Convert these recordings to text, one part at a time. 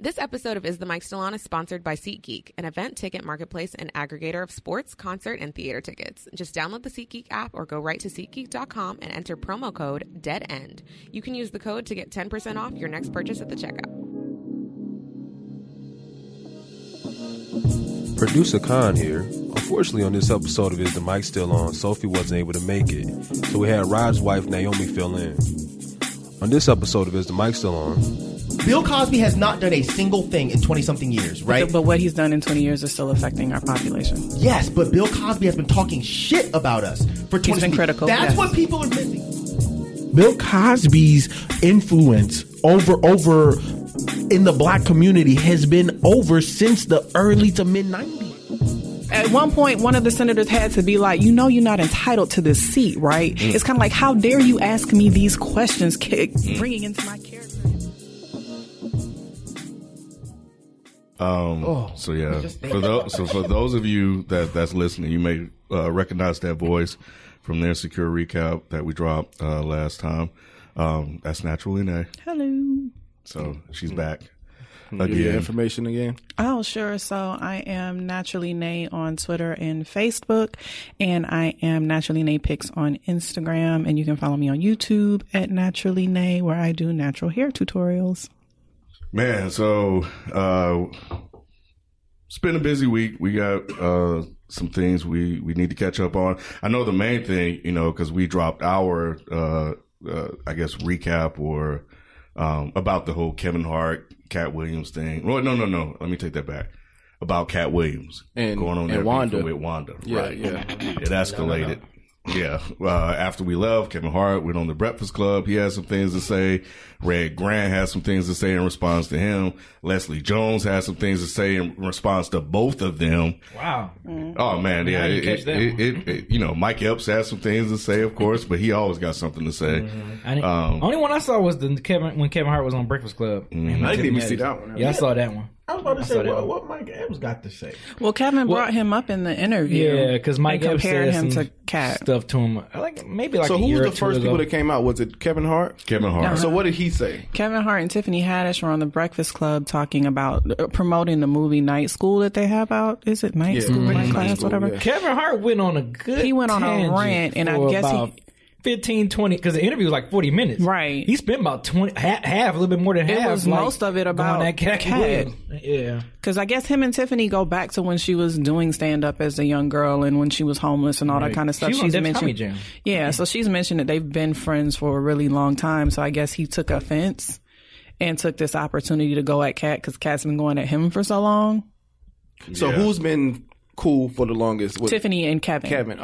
This episode of Is the Mic Still On is sponsored by SeatGeek, an event ticket marketplace and aggregator of sports, concert, and theater tickets. Just download the SeatGeek app or go right to SeatGeek.com and enter promo code DEADEND. You can use the code to get 10% off your next purchase at the checkout. Producer Khan here. Unfortunately, on this episode of Is the Mic Still On, Sophie wasn't able to make it, so we had Rod's wife, Naomi, fill in. On this episode of Is the Mic Still On, Bill Cosby has not done a single thing in 20-something years, right? But what he's done in 20 years is still affecting our population. Yes, but Bill Cosby has been talking shit about us for 20 years. He's been critical. That's what people are missing. Bill Cosby's influence over in the black community has been over since the early to mid-90s. At one point, one of the senators had to be like, you know, you're not entitled to this seat, right? Mm. It's kind of like, how dare you ask me these questions, bringing into my character. So yeah, for those of you that's listening, you may recognize that voice from their Insecure recap that we dropped last time. That's Naturally Nay. Hello. So she's back. Again. Give your information again. Oh, sure. So I am Naturally Nay on Twitter and Facebook, and I am Naturally Nay Pics on Instagram, and you can follow me on YouTube at Naturally Nay, where I do natural hair tutorials. Man, so it's been a busy week. We got some things we need to catch up on. I know the main thing, you know, because we dropped our, I guess, recap or about the whole Kevin Hart, Katt Williams thing. Well, no. Let me take that back. About Katt Williams and going on there with Wanda. Yeah, right. Yeah. It escalated. No. Yeah. After we left, Kevin Hart went on the Breakfast Club. He had some things to say. Red Grant had some things to say in response to him. Leslie Jones had some things to say in response to both of them. Wow. Mm-hmm. Oh man, yeah. Mike Epps had some things to say, of course, but he always got something to say. Mm-hmm. Only one I saw was when Kevin Hart was on Breakfast Club. Mm-hmm. I didn't even see that one. Yeah, I saw that one. I was about to say, what Mike Epps got to say? Well, Kevin brought him up in the interview. Yeah, because Mike Epps compared him to Katt. Stuff to him. So who was the first people that came out? Was it Kevin Hart? Kevin Hart. Uh-huh. So what did he say? Kevin Hart and Tiffany Haddish were on the Breakfast Club talking about promoting the movie Night School that they have out. Is it Night School? Mm-hmm. Night Class, whatever. Yeah. Kevin Hart went on a good tangent on a rant, and I guess he 15, 20, because the interview was like 40 minutes. Right. He spent about 20, half, a little bit more than half. It was most of it about that Katt. Yeah. Because I guess him and Tiffany go back to when she was doing stand-up as a young girl and when she was homeless and all that kind of stuff. She's mentioned. Jam. Yeah, so she's mentioned that they've been friends for a really long time, so I guess he took offense and took this opportunity to go at Katt because Katt's been going at him for so long. Yeah. So who's been cool for the longest? Tiffany and Kevin.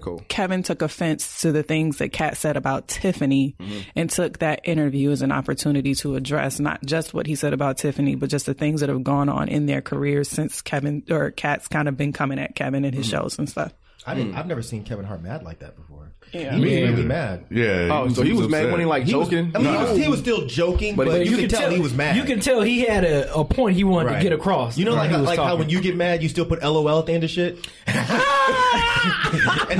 Cool. Kevin took offense to the things that Katt said about Tiffany, mm-hmm, and took that interview as an opportunity to address not just what he said about Tiffany, but just the things that have gone on in their careers since Kevin or Kat's kind of been coming at Kevin in his, mm-hmm, shows and stuff. I've never seen Kevin Hart mad like that before. Yeah. He was really mad. Yeah. Oh, so he was mad when he joking. He was still joking, but you can tell he was mad. You can tell he had a point he wanted to get across. You know, like how when you get mad, you still put LOL at the end of shit. And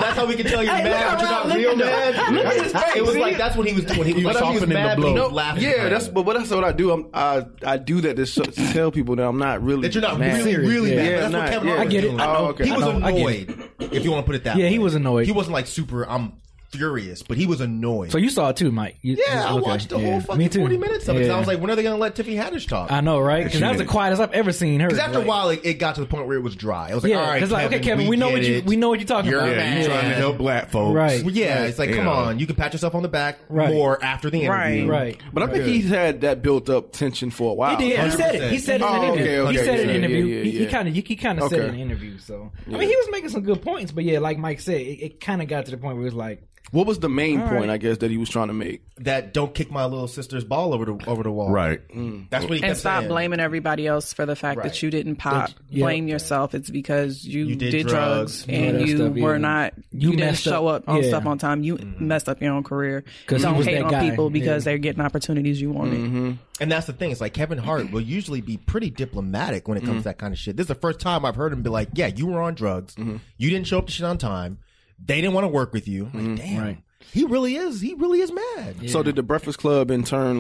that's how we can tell you're mad, but you're not real mad. It was like that's what he was doing. He was softening the blow. Laughing. Yeah, that's what I do. I do that to tell people that I'm not really mad. That you're not really mad. That's what Kevin Hart was doing. I get it. He was annoyed, if you want to put it that way. Yeah, he was annoyed. He wasn't like super, I'm furious, but he was annoyed. So you saw it too, Mike. I watched the whole fucking 40 minutes of it. I was like, when are they going to let Tiffany Haddish talk? I know, right? Because that was the quietest I've ever seen her. Because after a while, it got to the point where it was dry. I was like, all right, Kevin, we know what you're talking about. You're trying to help black folks. Right. Well, it's like, come on. You can pat yourself on the back more after the interview. Right. But I think he's had that built-up tension for a while. He did. He said it. He said it in the interview. He kind of said it in the interview. So I mean, he was making some good points, but yeah, like Mike said, it kind of got to the point where it was like, What was the main point, I guess, that he was trying to make? That don't kick my little sister's ball over the wall. Right. Mm. That's what he kept saying. And stop blaming everybody else for the fact that you didn't pop. Blame yourself. It's because you did drugs and you didn't show up on stuff on time. You messed up your own career. Don't hate on people because they're getting opportunities you wanted. Mm-hmm. And that's the thing. It's like Kevin Hart will usually be pretty diplomatic when it comes to that kind of shit. This is the first time I've heard him be like, yeah, you were on drugs. Mm-hmm. You didn't show up to shit on time. They didn't want to work with you. Like, damn, he really is mad. Yeah. So did the Breakfast Club in turn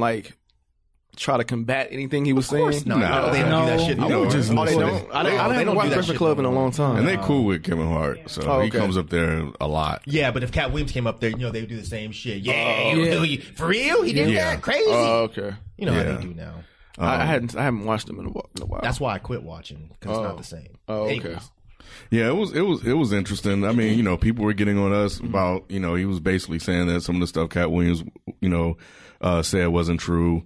try to combat anything he was saying? No, they don't do that shit. I don't watch Breakfast Club in a long time. And they cool with Kevin Hart, so he comes up there a lot. Yeah, but if Katt Williams came up there, they would do the same shit. For real? He did that? Crazy. Oh, okay. You know how they do now. I haven't watched him in a while. That's why I quit watching, because it's not the same. Oh, okay. Yeah, it was interesting. I mean, people were getting on us about, he was basically saying that some of the stuff Katt Williams, said wasn't true.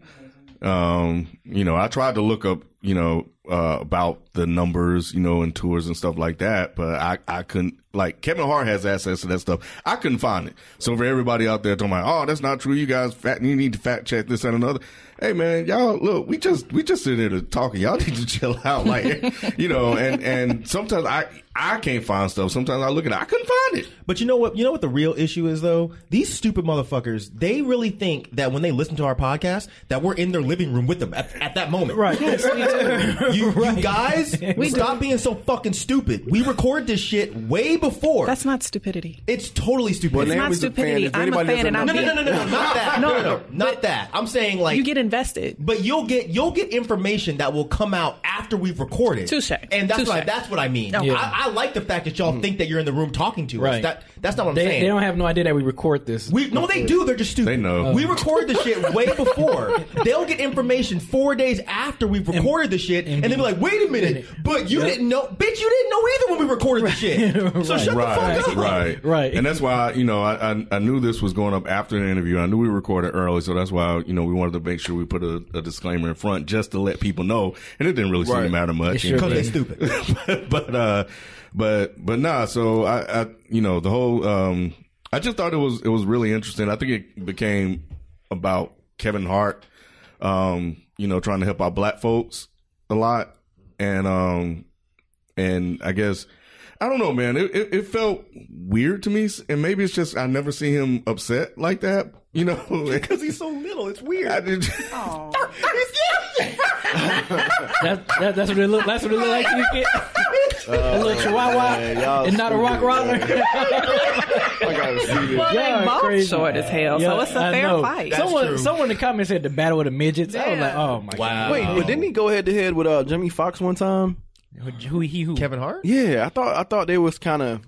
I tried to look up, about the numbers, and tours and stuff like that, but I couldn't. Like, Kevin Hart has access to that stuff. I couldn't find it. So for everybody out there talking about, that's not true, you guys you need to fact check this and another. Hey man, y'all look, we just sitting here talking. Y'all need to chill out. Like, and sometimes I can't find stuff. Sometimes I look at it. I couldn't find it. But you know what the real issue is though? These stupid motherfuckers, they really think that when they listen to our podcast that we're in their living room with them at that moment. Right. You guys, stop being so fucking stupid. We record this shit way before. That's not stupidity. It's totally stupid. It's not stupidity. I'm a fan and I'm not that. No, not that. I'm saying you get invested, but you'll get information that will come out after we've recorded. Touche. And that's what I mean. No. Yeah. I like the fact that y'all think that you're in the room talking to us. That's not what I'm saying. They don't have no idea that we record this. No, they do. They're just stupid. They know. We record the shit way before. They'll get information 4 days after we've recorded the shit, and they'll be like, "Wait a minute, but you didn't know, bitch. You didn't know either when we recorded the shit." So shut the fuck up. Right. And that's why I knew this was going up after the interview. I knew we recorded early, so that's why we wanted to make sure we put a disclaimer in front just to let people know. And it didn't really seem to matter much because they're stupid. But nah. So I the whole I just thought it was really interesting. I think it became about Kevin Hart, trying to help out black folks a lot, and I guess. I don't know, man. It felt weird to me, and maybe it's just I never see him upset like that, because he's so little. It's weird. That's what it looked. That's what it looked like. You get a little chihuahua and not a rock roller. I gotta see this. Well, they both crazy. Short as hell, so it's a fair fight. Someone in the comments said the battle with the midgets. Yeah. I was like, oh my god. Wait, but didn't he go head to head with Jamie Foxx one time? Who? Kevin Hart? Yeah, I thought they was kind of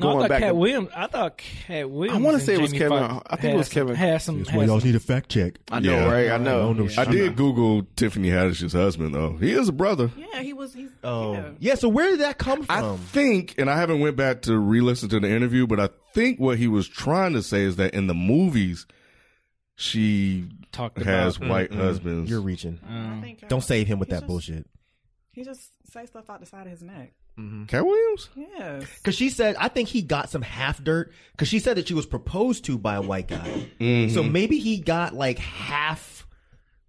going back. I thought Katt Williams. I want to say it was Kevin. I think it was Kevin. Y'all need a fact check. I know, right? I know. I did Google Tiffany Haddish's husband though. He is a brother. Yeah, he was. Yeah. So where did that come from? I think, and I haven't went back to re-listen to the interview, but I think what he was trying to say is that in the movies, she has white husbands. You're reaching. Don't save him with that bullshit. He just say stuff out the side of his neck. Mm-hmm. Katt Williams? Yes. Because she said, I think he got some half dirt. Because she said that she was proposed to by a white guy. Mm-hmm. So maybe he got half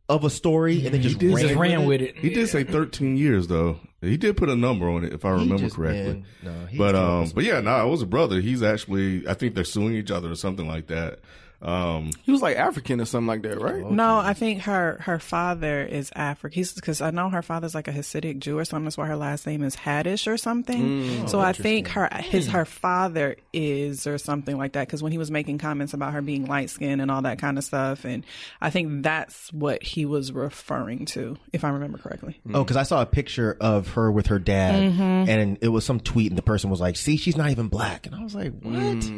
of a story and then just ran with it. He did say 13 years though. He did put a number on it if I remember correctly. It was a brother. He's actually, I think they're suing each other or something like that. He was African or something like that, right? Okay. No, I think her father is African, because I know her father's a Hasidic Jew or something. That's why her last name is Haddish or something. So I think her father is or something like that, because when he was making comments about her being light skinned and all that kind of stuff, and I think that's what he was referring to, if I remember correctly. Oh, because I saw a picture of her with her dad, and it was some tweet, and the person was like, "See, she's not even black," and I was like, "What?"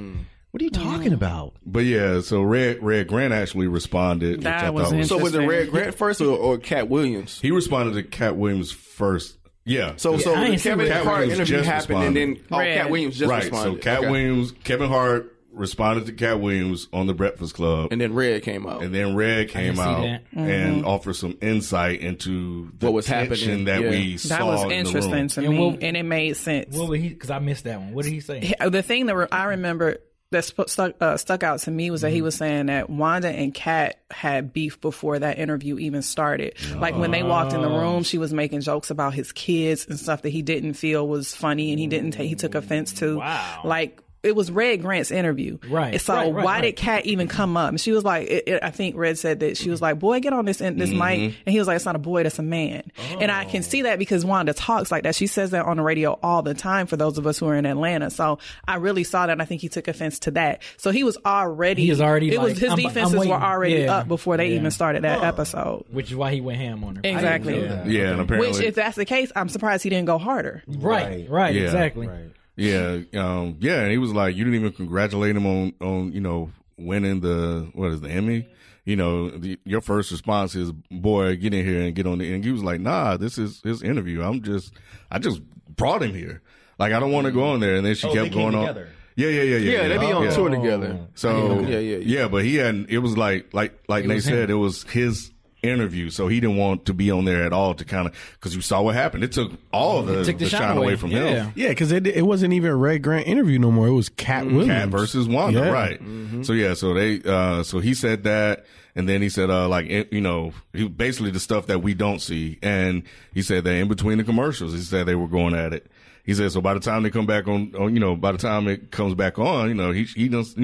What are you talking about? But yeah, so Red Grant actually responded. So was it Red Grant first or Katt Williams? He responded to Katt Williams first. Yeah. So the Kevin Hart interview happened and then Katt Williams just responded. So Kevin Hart responded to Katt Williams on the Breakfast Club. And then Red came out. And offered some insight into what was happening that we saw. That was interesting to me, and it made sense. Because I missed that one. What did he say? The thing that I remember that stuck out to me was that he was saying that Wanda and Katt had beef before that interview even started. Like when they walked in the room, she was making jokes about his kids and stuff that he didn't feel was funny and he didn't he took offense to. Wow. Like it was Red Grant's interview. Right. So why did Katt even come up? And she was like, I think Red said that she was like, boy, get on this mic. And he was like, it's not a boy, that's a man. Oh. And I can see that because Wanda talks like that. She says that on the radio all the time for those of us who are in Atlanta. So I really saw that. And I think he took offense to that. So he was already, his defenses were already up before they even started that episode. Which is why he went ham on her. Exactly. Yeah. And apparently, which if that's the case, I'm surprised he didn't go harder. Right. Yeah, exactly. Right. Yeah, and he was like, you didn't even congratulate him on winning the Emmy. You know, your first response is, boy, get in here and get on the end. He was like, nah, this is his interview. I just brought him here. Like, I don't want to go on there. And then she kept going on. Together. Yeah. Yeah, they be on tour together. So, yeah, but he hadn't, it was like they said, it was his interview, so he didn't want to be on there at all to kind of, because you saw what happened. It took all the shine away from him. Yeah, because it wasn't even a Red Grant interview no more. It was Katt Williams. Katt versus Wanda, right. Mm-hmm. So, so he said that, and then he said, he basically the stuff that we don't see, and he said that in between the commercials, he said they were going at it. He said, so by the time they come back by the time it comes back on, he does,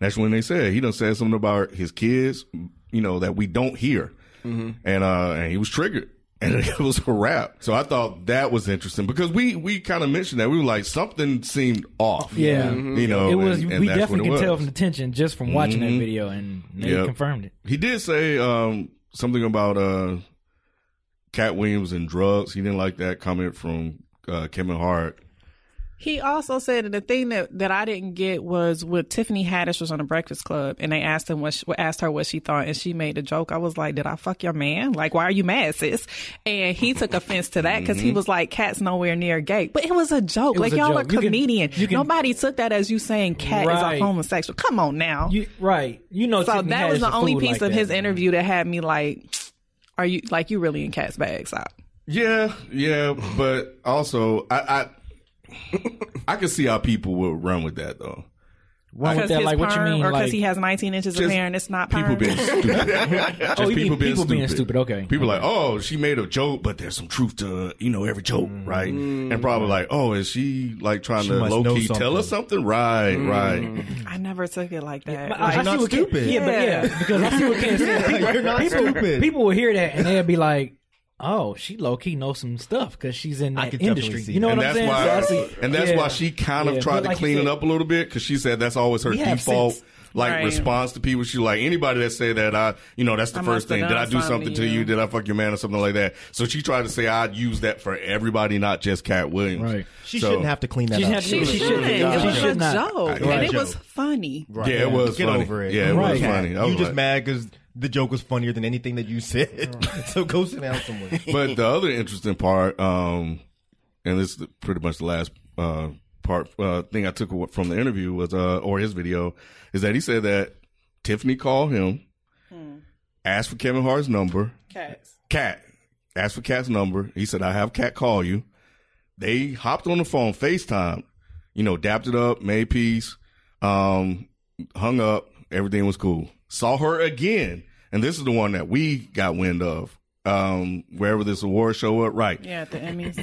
that's when they said, he done said something about his kids, that we don't hear. Mm-hmm. And he was triggered. And it was a wrap. So I thought that was interesting because we kind of mentioned that. We were like, something seemed off. Yeah. Mm-hmm. We definitely could tell from the tension just from watching that video, and they confirmed it. He did say something about Katt Williams and drugs. He didn't like that comment from Kevin Hart. He also said that the thing that I didn't get was with Tiffany Haddish was on the Breakfast Club, and they asked her what she thought, and she made the joke. I was like, did I fuck your man? Like, why are you mad, sis? And he took offense to that because he was like, Katt's nowhere near gay. But it was a joke. Y'all are comedian. Nobody took that as you saying Katt is a homosexual. Come on now. So Tiffany that Haddish was the only piece of his interview that had me like, are you like you really in Katt's bag? Stop. Yeah. But also, I could see how people will run with that though. Because his like, perm, what you mean, or because he has 19 inches of hair and it's not perm. People being stupid. People being stupid. Okay. People like, oh, she made a joke, but there's some truth to every joke, right? And probably like, oh, is she like trying to low key tell us something, right? Right. I never took it like that. Yeah, you're not stupid. Because I see what Ken said. You're not stupid. People will hear that and they'll be like, oh, she low-key knows some stuff because she's in that industry. You know what I'm saying? That's why she kind of tried to clean it up a little bit because she said that's always her default response to people. She's like, anybody that say that, that's the first thing. Did I do something to you? Did I fuck your man or something like that? So she tried to say, I'd use that for everybody, not just Katt Williams. Right. She shouldn't have to clean that up. She shouldn't. It was a joke. And it was funny. Yeah, it was funny. Get over it. Yeah, it was funny. You just mad because the joke was funnier than anything that you said. So go sit down somewhere. But the other interesting part, and this is pretty much the last thing I took from the interview was, or his video, is that he said that Tiffany called him, asked for Kevin Hart's number. Katt asked for Katt's number. He said, I have Katt call you. They hopped on the phone, FaceTime, dapped it up, made peace, hung up. Everything was cool. Saw her again. And this is the one that we got wind of. Wherever this award show up, right. Yeah, at the Emmys.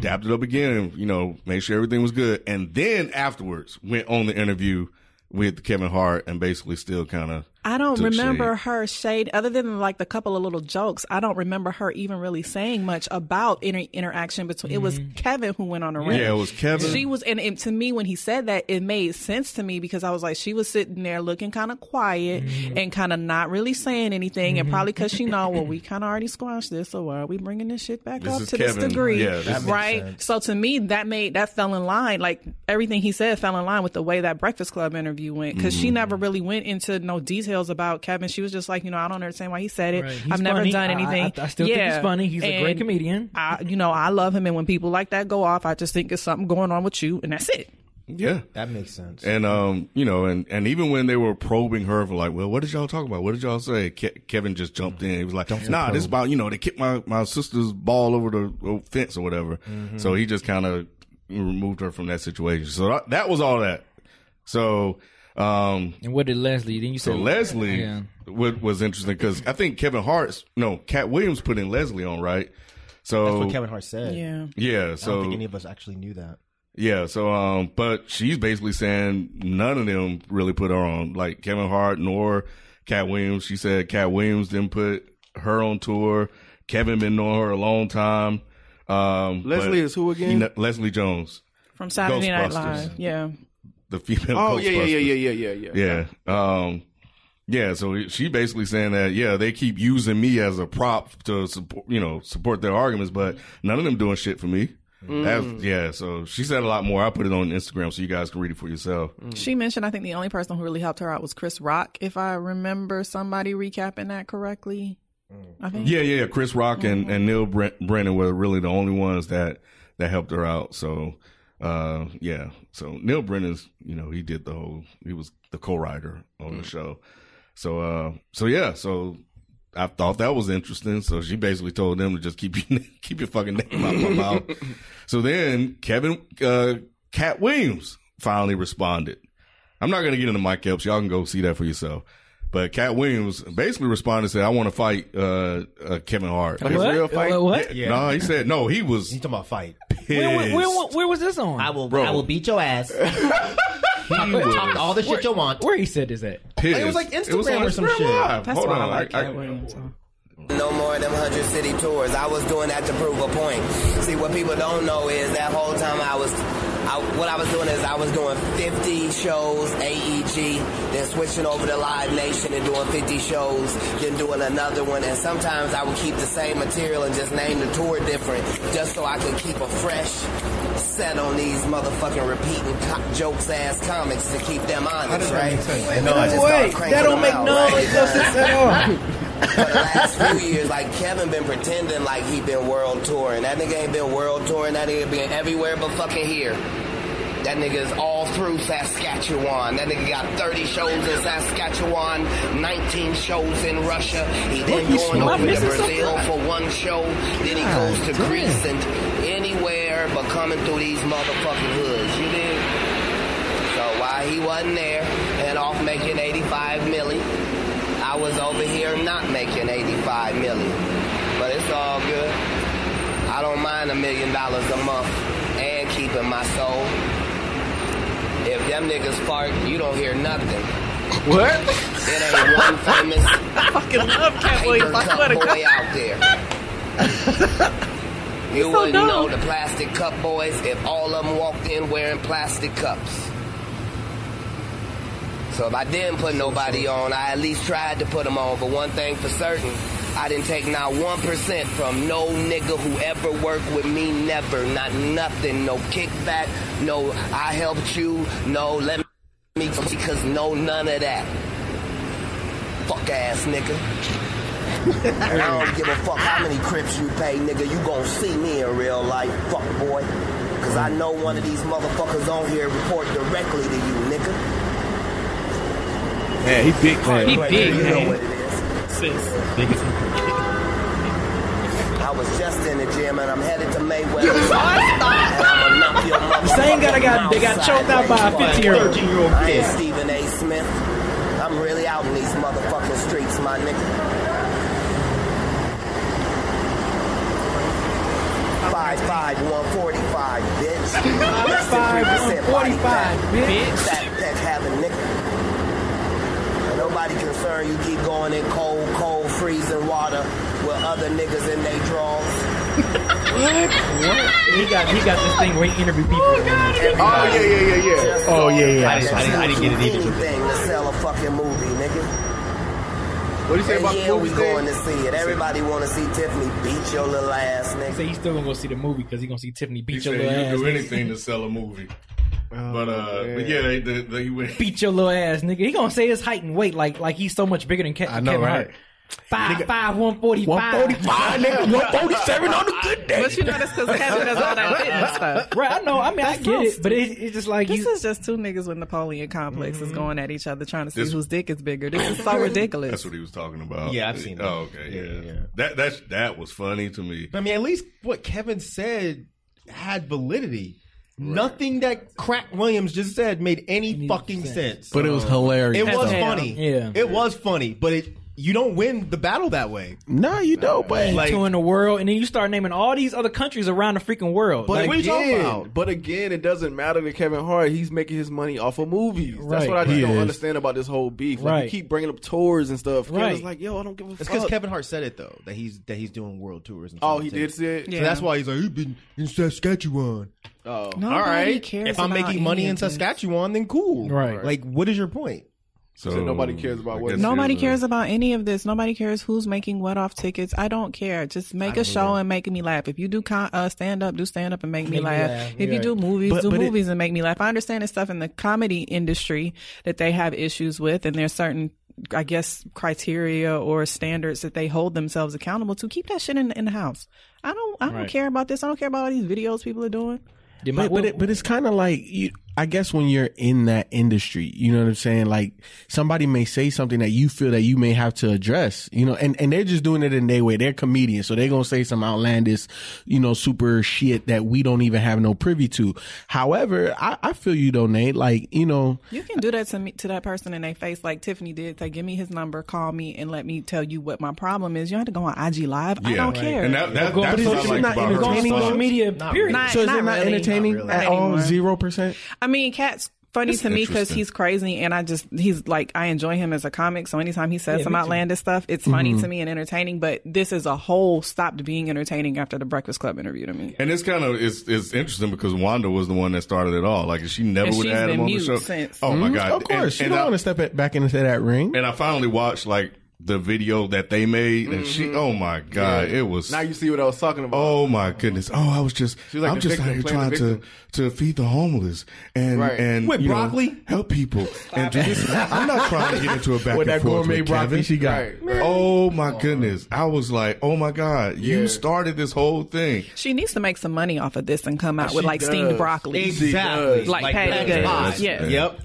Dapped it up again, made sure everything was good. And then afterwards went on the interview with Kevin Hart and basically still kind of. I don't remember her shade, other than like the couple of little jokes. I don't remember her even really saying much about interaction between. It was Kevin who went on a rant. Yeah, it was Kevin. She was, and to me, when he said that, it made sense to me because I was like, she was sitting there looking kind of quiet and kind of not really saying anything, and probably because she know, well, we kind of already squashed this, so why are we bringing this shit back up to Kevin. This degree, right? So to me, that fell in line. Like everything he said fell in line with the way that Breakfast Club interview went, because she never really went into no detail about Kevin. She was just like, I don't understand why he said it. Right. I've never done anything. I still think he's funny. He's a great comedian. I love him, and when people like that go off, I just think it's something going on with you, and that's it. Yeah. That makes sense. And, and even when they were probing her for like, well, what did y'all talk about? What did y'all say? Kevin just jumped in. He was like, nah, this is about, they kicked my sister's ball over the fence or whatever. So he just kind of removed her from that situation. So that was all that. So, and what did Leslie? Then you said Leslie was interesting because I think Katt Williams put in Leslie on, right? So that's what Kevin Hart said. Yeah. So I don't think any of us actually knew that. Yeah. So, but she's basically saying none of them really put her on, like Kevin Hart nor Katt Williams. She said Katt Williams didn't put her on tour. Kevin been knowing her a long time. Leslie is who again? Leslie Jones from Saturday Night Live. Yeah. The female. Oh yeah. Yeah. So she basically saying that they keep using me as a prop to support their arguments, but none of them doing shit for me. So she said a lot more. I put it on Instagram so you guys can read it for yourself. She mentioned I think the only person who really helped her out was Chris Rock, if I remember somebody recapping that correctly. I think Chris Rock and Neil Brennan were really the only ones that helped her out. So so Neil Brennan's, he did he was the co-writer on the show. So so I thought that was interesting. So she basically told them to just keep your fucking name out of my mouth. So then Katt Williams finally responded. I'm not going to get into Mike Epps. Y'all can go see that for yourself. But Katt Williams basically responded and said, I want to fight Kevin Hart. What? A real fight? What? Yeah. No, he said, no, he was. He's talking about fight. Where was this on? I will beat your ass. Talk all the shit you want. Where he said is that? It was like Instagram or some shit. That's hold why on. I like Katt Williams. No more of them 100 city tours. I was doing that to prove a point. See, what people don't know is that whole time I was doing 50 shows, AEG, then switching over to Live Nation and doing 50 shows, then doing another one. And sometimes I would keep the same material and just name the tour different, just so I could keep a fresh set on these motherfucking repeating jokes-ass comics to keep them honest, right? That don't make no sense at all. For the last few years, like, Kevin been pretending like he been world touring. That nigga ain't been world touring. That nigga been everywhere but fucking here. That nigga is all through Saskatchewan. That nigga got 30 shows in Saskatchewan, 19 shows in Russia. He then going over to Brazil for one show. Then he goes to Greece and anywhere but coming through these motherfucking hoods. You dig? So while he wasn't there and off making 85 million, I was over here not making 85 million, but it's all good. I don't mind $1 million a month and keeping my soul. If them niggas fart, you don't hear nothing. What? It ain't one famous fucking love Katt Williams boy out there. You wouldn't know the plastic cup boys if all of them walked in wearing plastic cups. So if I didn't put nobody on, I at least tried to put them on. But one thing for certain, I didn't take not 1% from no nigga who ever worked with me, never. Not nothing, no kickback, no I helped you, no let me, because no none of that. Fuck ass nigga. I don't give a fuck how many crips you pay, nigga. You gon' see me in real life, fuck boy. Because I know one of these motherfuckers on here report directly to you, nigga. Yeah, he big. He big. You know what it is. I was just in the gym and I'm headed to Mayweather. The same guy got choked out by a 13-year-old kid. Stephen A. Smith. I'm really out in these motherfucking streets, my nigga. 5'5", 145, bitch. 5'5", 145, bitch. That having nigga. Nobody concerned you keep going in cold, freezing water with other niggas in their drawers. What? He got this thing where he interview people. Oh, yeah. I didn't get it either. Anything to sell a fucking movie, nigga. What do you say about the movie? Yeah, we going to see it. Everybody want to see Tiffany beat your little ass, nigga. So he's still going to go see the movie because he's going to see Tiffany beat your little ass. You do anything to sell a movie. But he went beat your little ass, nigga. He gonna say his height and weight like he's so much bigger than Kevin Hart. 5'5", 145, nigga, 147 on a good day. But you know that's because Kevin does all that fitness stuff, right? I know. I mean, I get it, but it's just like this is just two niggas with Napoleon complexes going at each other, trying to see whose dick is bigger. This is so ridiculous. That's what he was talking about. Yeah, I've seen that. Oh, okay, yeah. That was funny to me. I mean, at least what Kevin said had validity. Nothing that Katt Williams just said made any fucking sense. But it was hilarious. It was funny. Yeah. It was funny, but it... You don't win the battle that way. No, you don't. But like, two in the world, and then you start naming all these other countries around the freaking world. But like, what are you talking about? But again, it doesn't matter to Kevin Hart. He's making his money off of movies. Right. That's what I just don't understand about this whole beef. Like, you keep bringing up tours and stuff. Right. It's like, yo, I don't give a fuck. It's because Kevin Hart said it though that he's doing world tours. And stuff. Oh, he did say it. Yeah. So that's why he's like, he's been in Saskatchewan. Oh, all right. If I'm making money in Saskatchewan, then cool. Right. Like, what is your point? So nobody cares about what. Nobody cares about any of this. Nobody cares who's making what off tickets. I don't care. Just make a show and make me laugh. If you do stand up, do stand up and make me laugh. If you do movies, do movies and make me laugh. I understand it's stuff in the comedy industry that they have issues with, and there's certain, I guess, criteria or standards that they hold themselves accountable to. Keep that shit in the house. I don't care about this. I don't care about all these videos people are doing. But it's kind of like, I guess when you're in that industry, you know what I'm saying? Like, somebody may say something that you feel that you may have to address, you know, and they're just doing it in their way. They're comedians, so they're going to say some outlandish, you know, super shit that we don't even have no privy to. However, I feel you though, Nate. Like, you know. You can do that to that person in their face like Tiffany did. Say, give me his number, call me, and let me tell you what my problem is. You don't have to go on IG Live. Yeah, I don't care. And that's what I like not about entertaining her social media, period. So is it not really entertaining at all? 0%? I mean, Katt's funny to me because he's crazy, and he's like, I enjoy him as a comic. So anytime he says some outlandish stuff, it's funny to me and entertaining. But this is a whole stopped being entertaining after the Breakfast Club interview to me. And it's kind of it's interesting because Wanda was the one that started it all. Like, she never would have had him on the show. Since. Oh my god! Of course, she don't want to step back into that ring. And I finally watched the video that they made, and she, oh my god, it was. Now you see what I was talking about. Oh my goodness. Oh, I was just, like, I'm just out here trying to feed the homeless and with broccoli, help people. And just, I'm not trying to get into a back and forth with broccoli she got. Right. Oh my goodness, I was like, oh my god, you started this whole thing. She needs to make some money off of this and come out with steamed broccoli, exactly, like packaged. Yep.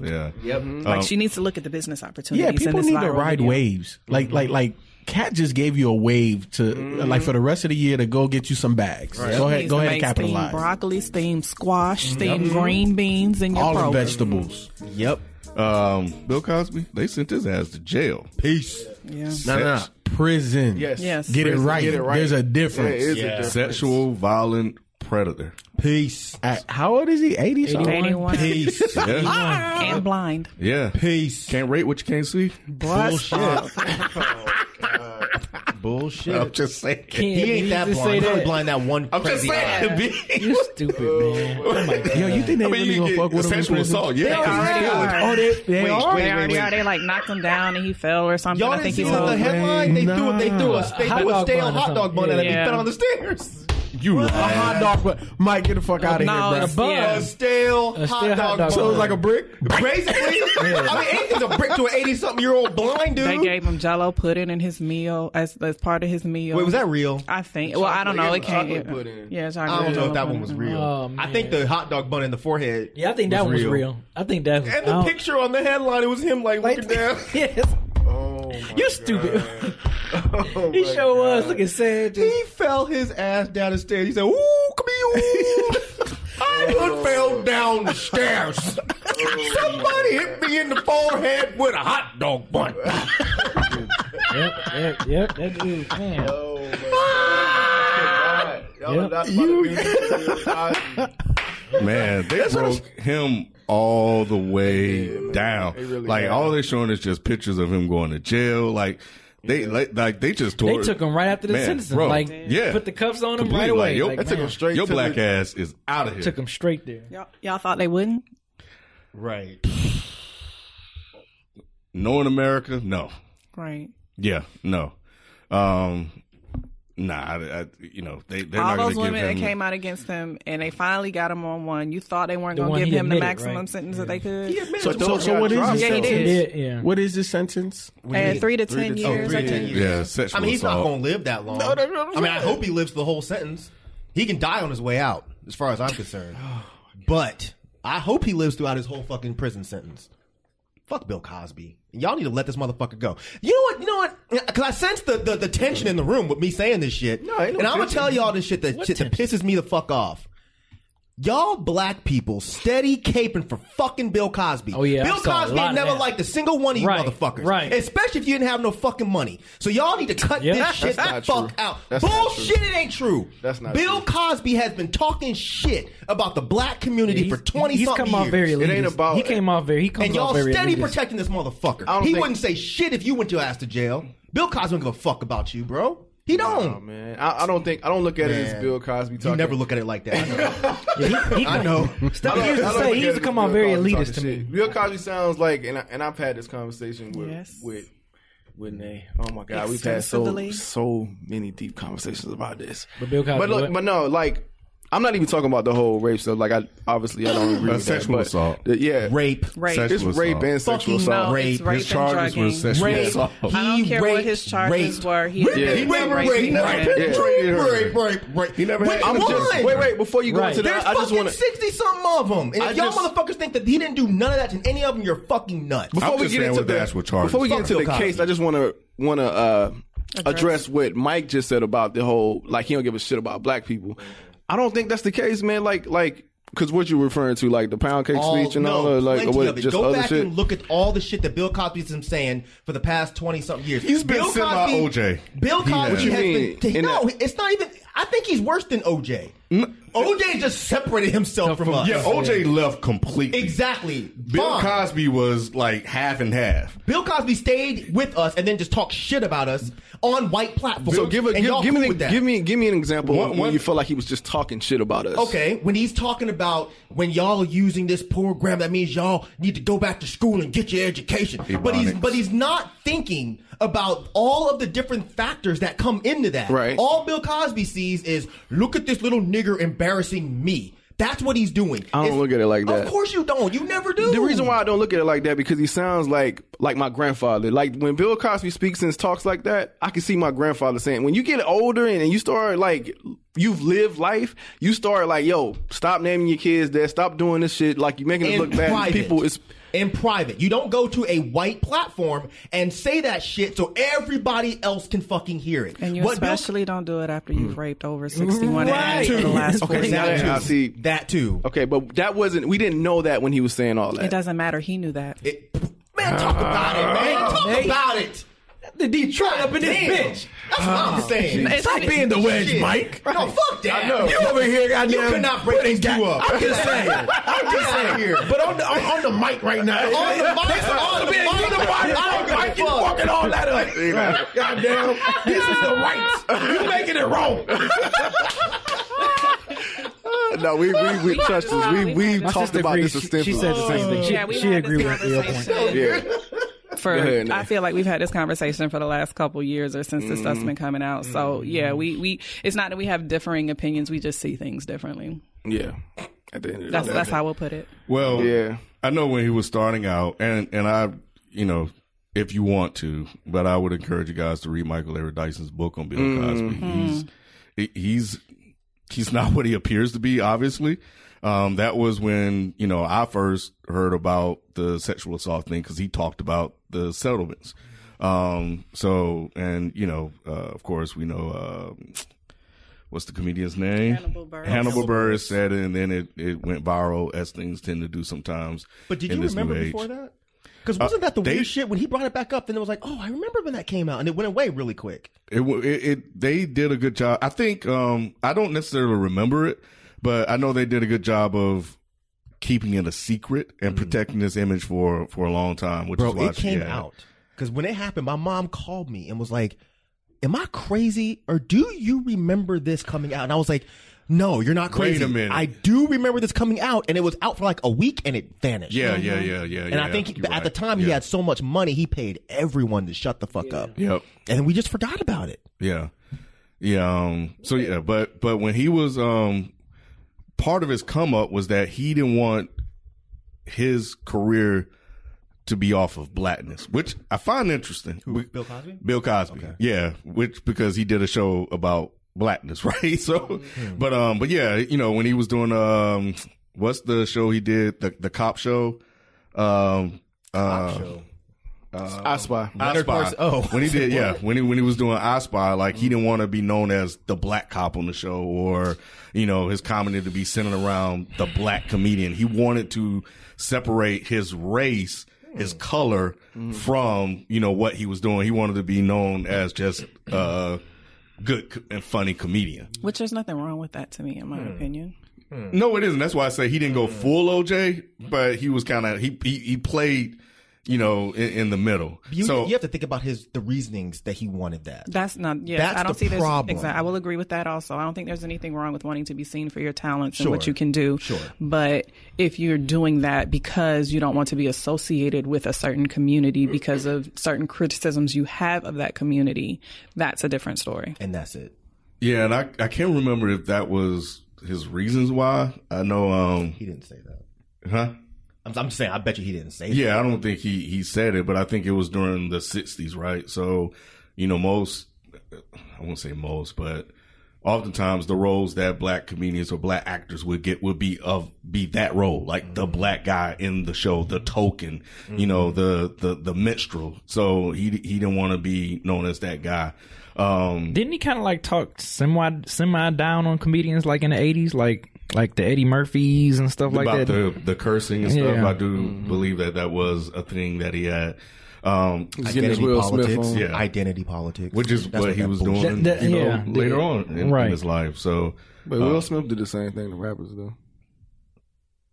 Like, she needs to look at the business opportunities. Yeah, people need to ride waves. Like Katt just gave you a wave to like for the rest of the year to go get you some bags. Right. Go ahead and capitalize. Steamed broccoli, steamed squash, steamed green beans, and all the vegetables. Yep. Bill Cosby, they sent his ass to jail. Peace. Yeah. No. Prison. Yes. Get it right. There's a difference. Yeah, a difference. Sexual violent predator. Peace. How old is he? 81. Peace. 81. And blind. Yeah. Peace. Can't rate what you can't see. Bullshit. Oh, God. Bullshit. I'm just saying. He ain't that blind. He was blind that one. I'm just saying. You're stupid, man. Oh my God. Yo, you think they really gonna fuck with him in prison? Yeah, they already are. They like knocked him down and he fell or something. Y'all didn't see the headline? They threw a stale hot dog bun at him. He fell on the stairs. You a hot dog, but Mike, get the fuck out of here, bro. A stale hot dog. So it was like a brick? Basically. I mean, anything's a brick to an 80-something-year-old blind dude. They gave him Jell-O pudding in his meal as part of his meal. Wait, was that real? I think. Well, I don't know. It can't. Yeah, I don't know if that one was real. Oh, I think the hot dog bun in the forehead. Yeah, I think that one was real. I think that. And the picture on the headline, it was him looking down. Yes. Oh, you stupid. Oh, he sure was looking sad. He fell his ass down the stairs. He said, ooh, come here. I fell down the stairs. Somebody hit me in the forehead with a hot dog bun. Yep. That dude, man. Oh, my God. Man, they broke him all the way down. Really all they're showing is just pictures of him going to jail. They took him right after the sentencing. Bro, put the cuffs on him right away. Took him straight. Your black ass is out of here. Took him straight there. Y'all thought they wouldn't? Right. Knowing America, no. Right. Yeah, no. They're all not those women that came out against him, and they finally got him on one. You thought they weren't going to give him the maximum sentence that they could. So what is this sentence? What is this sentence? 3 to 10 years. 3 to 10 years. Yeah, sexual assault. He's not going to live that long. No. I mean, I hope he lives the whole sentence. He can die on his way out, as far as I'm concerned. But I hope he lives throughout his whole fucking prison sentence. Fuck Bill Cosby. Y'all need to let this motherfucker go. You know what? Because I sense the tension in the room with me saying this shit. No, ain't no tension. I'm going to tell y'all this shit that pisses me the fuck off. Y'all black people steady caping for fucking Bill Cosby. Oh, yeah. Bill Cosby never liked a single one of you motherfuckers. Right. Especially if you didn't have no fucking money. So y'all need to cut this shit the fuck out. Bullshit, it ain't true. That's not Bill Cosby has been talking shit about the black community for 20-something years. He's come off very elitist. It ain't about... He came off very... He comes and y'all steady protecting this motherfucker. He wouldn't say shit if you went your ass to jail. Bill Cosby don't give a fuck about you, bro. He don't. Wow, man. I don't think. I don't look at it as Bill Cosby talking. You never look at it like that. I know. He used to come out very elitist to me. Bill Cosby sounds like, and I've had this conversation with Nay. Oh my God, we've had so many deep conversations about this. But Bill Cosby. But I'm not even talking about the whole rape stuff. Like, I don't agree with sexual that, assault. Rape. It's rape and sexual assault. Rape. His charges were sexual assault. I don't care what his charges were. He never raped. He never had. Wait. Before you go into that, I just want to. There's fucking 60-something of them. And if y'all motherfuckers think that he didn't do none of that to any of them, you're fucking nuts. Before we get into the case, I just want to address what Mike just said about the whole, like, he don't give a shit about black people. I don't think that's the case, man. Like, because what you're referring to, like the pound cake speech and all that, like, what, just go back and look at all the shit that Bill Cosby's been saying for the past 20-something years. He's been sitting by OJ. Bill Cosby has been. No, it's not even. I think he's worse than OJ. OJ just separated himself from us. Yeah, OJ left completely. Exactly. Bill Cosby was like half and half. Bill Cosby stayed with us and then just talked shit about us on white platforms. So give me an example when you felt like he was just talking shit about us. Okay, when he's talking about when y'all are using this program, that means y'all need to go back to school and get your education. Ebonics. But he's not thinking about all of the different factors that come into that. Right. All Bill Cosby sees is, look at this little nigger embarrassing me. That's what he's doing. I don't look at it like that. Of course you don't. You never do. The reason why I don't look at it like that, because he sounds like my grandfather. Like, when Bill Cosby speaks and talks like that, I can see my grandfather saying, when you get older and you start, like, you've lived life, you start like, yo, stop naming your kids that. Stop doing this shit. Like, you're making it look bad. People is... In private. You don't go to a white platform and say that shit so everybody else can fucking hear it. And you especially don't do it after you've raped over 61 right. for the last 40 years. That too. Okay, but that wasn't... We didn't know that when he was saying all that. It doesn't matter. He knew that. Talk about it, man. Talk about it. The Detroit up in this bitch. That's what I'm saying. Stop being the wedge, shit. Mike. Right. No, fuck that. I know. You over here, goddamn. You could not break these two up. I'm just saying. Here. But on the mic right now. On the mic. On the mic. You fucking all that up. Goddamn. This is the rights. You making it wrong. No, we touched this. We talked about this extensively. She said the same thing. She agreed with your point. Yeah. I feel like we've had this conversation for the last couple years or since this stuff's been coming out. So yeah, we it's not that we have differing opinions, we just see things differently. Yeah. At the end of that's how we'll put it. Well, yeah. I know when he was starting out and I, you know, if you want to, but I would encourage you guys to read Michael Avery Dyson's book on Bill Cosby. He's not what he appears to be, obviously. That was when, you know, I first heard about the sexual assault thing because he talked about the settlements. Of course, we know, what's the comedian's name? Hannibal Buress said it, and then it went viral, as things tend to do sometimes. But did you remember before that? Because wasn't that the weird shit when he brought it back up? Then it was like, oh, I remember when that came out, and it went away really quick. They did a good job. I think, I don't necessarily remember it, but I know they did a good job of keeping it a secret and protecting this image for a long time, which is why it came out. Because when it happened, my mom called me and was like, am I crazy or do you remember this coming out? And I was like, no, you're not crazy. Wait a minute. I do remember this coming out, and it was out for like a week and it vanished. Yeah. And I think at the time he had so much money, he paid everyone to shut the fuck up. Yep. And we just forgot about it. Yeah. But when he was, part of his come up was that he didn't want his career to be off of blackness, which I find interesting. Who, Bill Cosby? Bill Cosby. Okay. Yeah. Because he did a show about blackness, right? So, but yeah, you know, when he was doing, what's the show he did? The cop show. I Spy. I Spy. Oh, when he did, yeah, when he was doing I Spy, like he didn't want to be known as the black cop on the show, or you know his comedy to be centered around the black comedian. He wanted to separate his race, his color from you know what he was doing. He wanted to be known as just good and funny comedian. Which there's nothing wrong with that to me, in my opinion. No, it isn't. That's why I say he didn't go full OJ, but he was kind of he played. You know, in the middle. You have to think about the reasonings that he wanted that. That's not, yeah. That's I don't the see problem. Exactly. I will agree with that also. I don't think there's anything wrong with wanting to be seen for your talents and what you can do. Sure. But if you're doing that because you don't want to be associated with a certain community because of certain criticisms you have of that community, that's a different story. And that's it. Yeah, and I can't remember if that was his reasons why. I know. He didn't say that. Huh? I'm just saying, I bet you he didn't say it. Yeah, I don't think he said it, but I think it was during the 60s, right? So, you know, I won't say most, but oftentimes the roles that black comedians or black actors would get would be that role, like the black guy in the show, the token, you know, the minstrel. So he didn't want to be known as that guy. Didn't he kind of like talk semi down on comedians like in the 80s, like the Eddie Murphys and stuff like that? About the cursing and stuff. I do believe that was a thing that he had. Identity politics. Which is what he was doing later on in his life. So, but Will Smith did the same thing to rappers, though.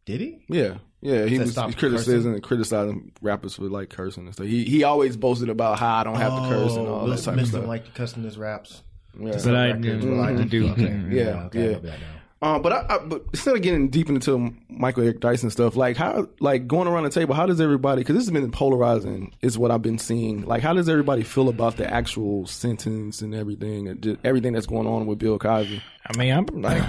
Did he? Yeah. Yeah, he was criticizing rappers for like cursing and stuff. He always boasted about how I don't have to curse and all that type of stuff. Will Smith like cussing his raps. Yeah. But I didn't do. Okay. But instead of getting deep into Michael Eric Dyson stuff, like how, like going around the table, how does everybody? Because this has been polarizing, is what I've been seeing. Like, how does everybody feel about the actual sentence and everything that's going on with Bill Cosby? I mean, I'm like,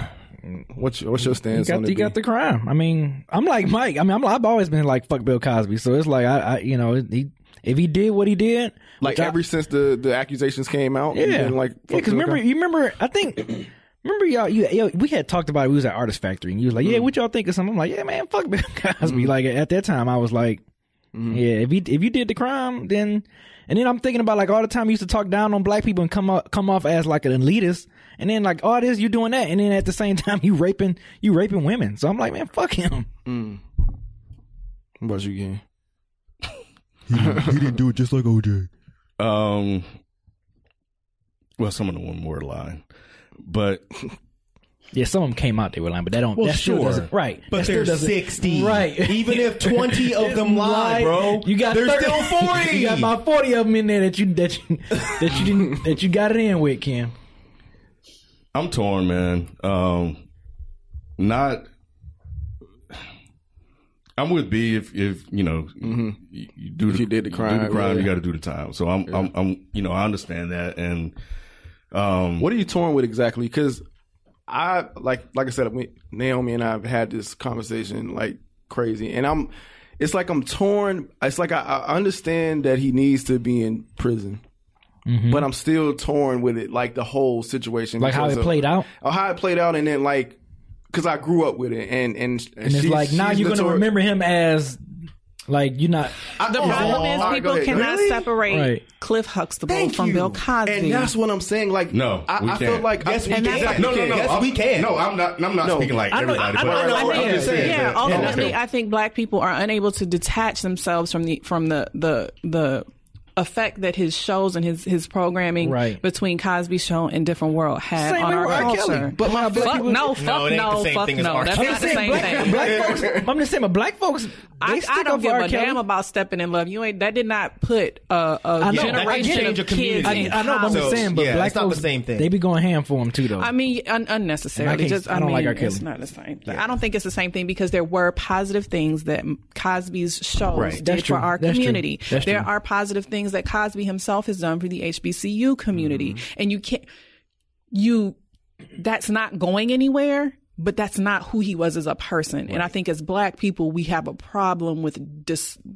what's your stance on it? You got the crime. I mean, I'm like Mike. I mean, I've always been like fuck Bill Cosby. So it's like I you know if he did what he did, like ever since the accusations came out, because remember I think. Remember y'all? We had talked about it. We was at Artist Factory, and you was like, "Yeah, what y'all think of something?" I'm like, "Yeah, man, fuck Bill Cosby." Like at that time, I was like, "Yeah, if you did the crime, then." And then I'm thinking about like all the time he used to talk down on black people and come off as like an elitist, and then like all this, you doing that, and then at the same time you raping women. So I'm like, man, fuck him. What about you, gang? He didn't do it just like OJ. Well, some of the one more line. But yeah, some of them came out they were lying, but that don't. Well, that sure, right? But there's 60, right? Even if 20 of them lie, bro, you got there's 30, still 40. You got about 40 of them in there that you didn't that you got it in with, Cam. I'm torn, man. I'm with B. If you know, you did the crime, you got to do the time. So I'm you know, I understand that and. What are you torn with exactly? Because I like I said, Naomi and I have had this conversation like crazy, and it's like I'm torn. It's like I understand that he needs to be in prison, but I'm still torn with it, like the whole situation, like how it played out, and then like because I grew up with it, and it's like now you're gonna remember him as. Like, you're not... The problem is people cannot separate Cliff Huxtable from Bill Cosby. And that's what I'm saying. Like, no, we can't. I feel like... Yes, we can. No. Yes, we can. No, I'm not speaking like everybody. I'm just saying. Yeah, ultimately, I think black people are unable to detach themselves from the effect that his shows and his programming between Cosby Show and Different World had on our culture. But my fuck no. That's not the same thing. I'm just saying, but black folks, I don't give a damn about Steppin' in Love. You ain't that did not put a generation of kids. I know what I'm saying, but black folks, the same thing. They be going ham for him too, though. I mean, unnecessarily. Just I don't like our kids. It's not the same thing. I don't think it's the same thing because there were positive things that Cosby's shows did for our community. There are positive things that Cosby himself has done for the HBCU community, and you can't. That's not going anywhere. but that's not who he was as a person. Right. And I think as Black people, we have a problem with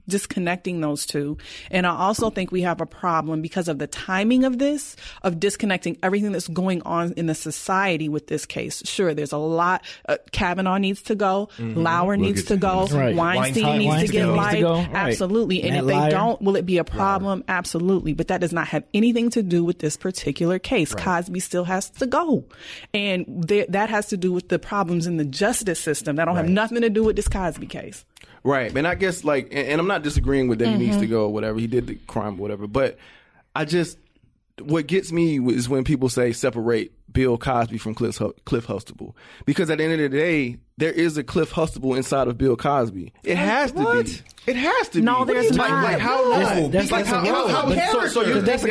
disconnecting those two. And I also think we have a problem because of the timing of this, of disconnecting everything that's going on in the society with this case. Sure, there's a lot. Kavanaugh needs to go. Mm-hmm. Lauer needs to go. Right. Weinstein needs to get life. Right. Absolutely. And if they don't, will it be a problem? Right. Absolutely. But that does not have anything to do with this particular case. Right. Cosby still has to go. And that has to do with the problems in the justice system that don't have nothing to do with this Cosby case. Right. And I guess like, and I'm not disagreeing with that he needs to go or whatever. He did the crime or whatever. But I just, what gets me is when people say separate Bill Cosby from Cliff Huxtable. Because at the end of the day, there is a Cliff Huxtable inside of Bill Cosby. It has to be. It has to be. No, there's not. Like how long? That's a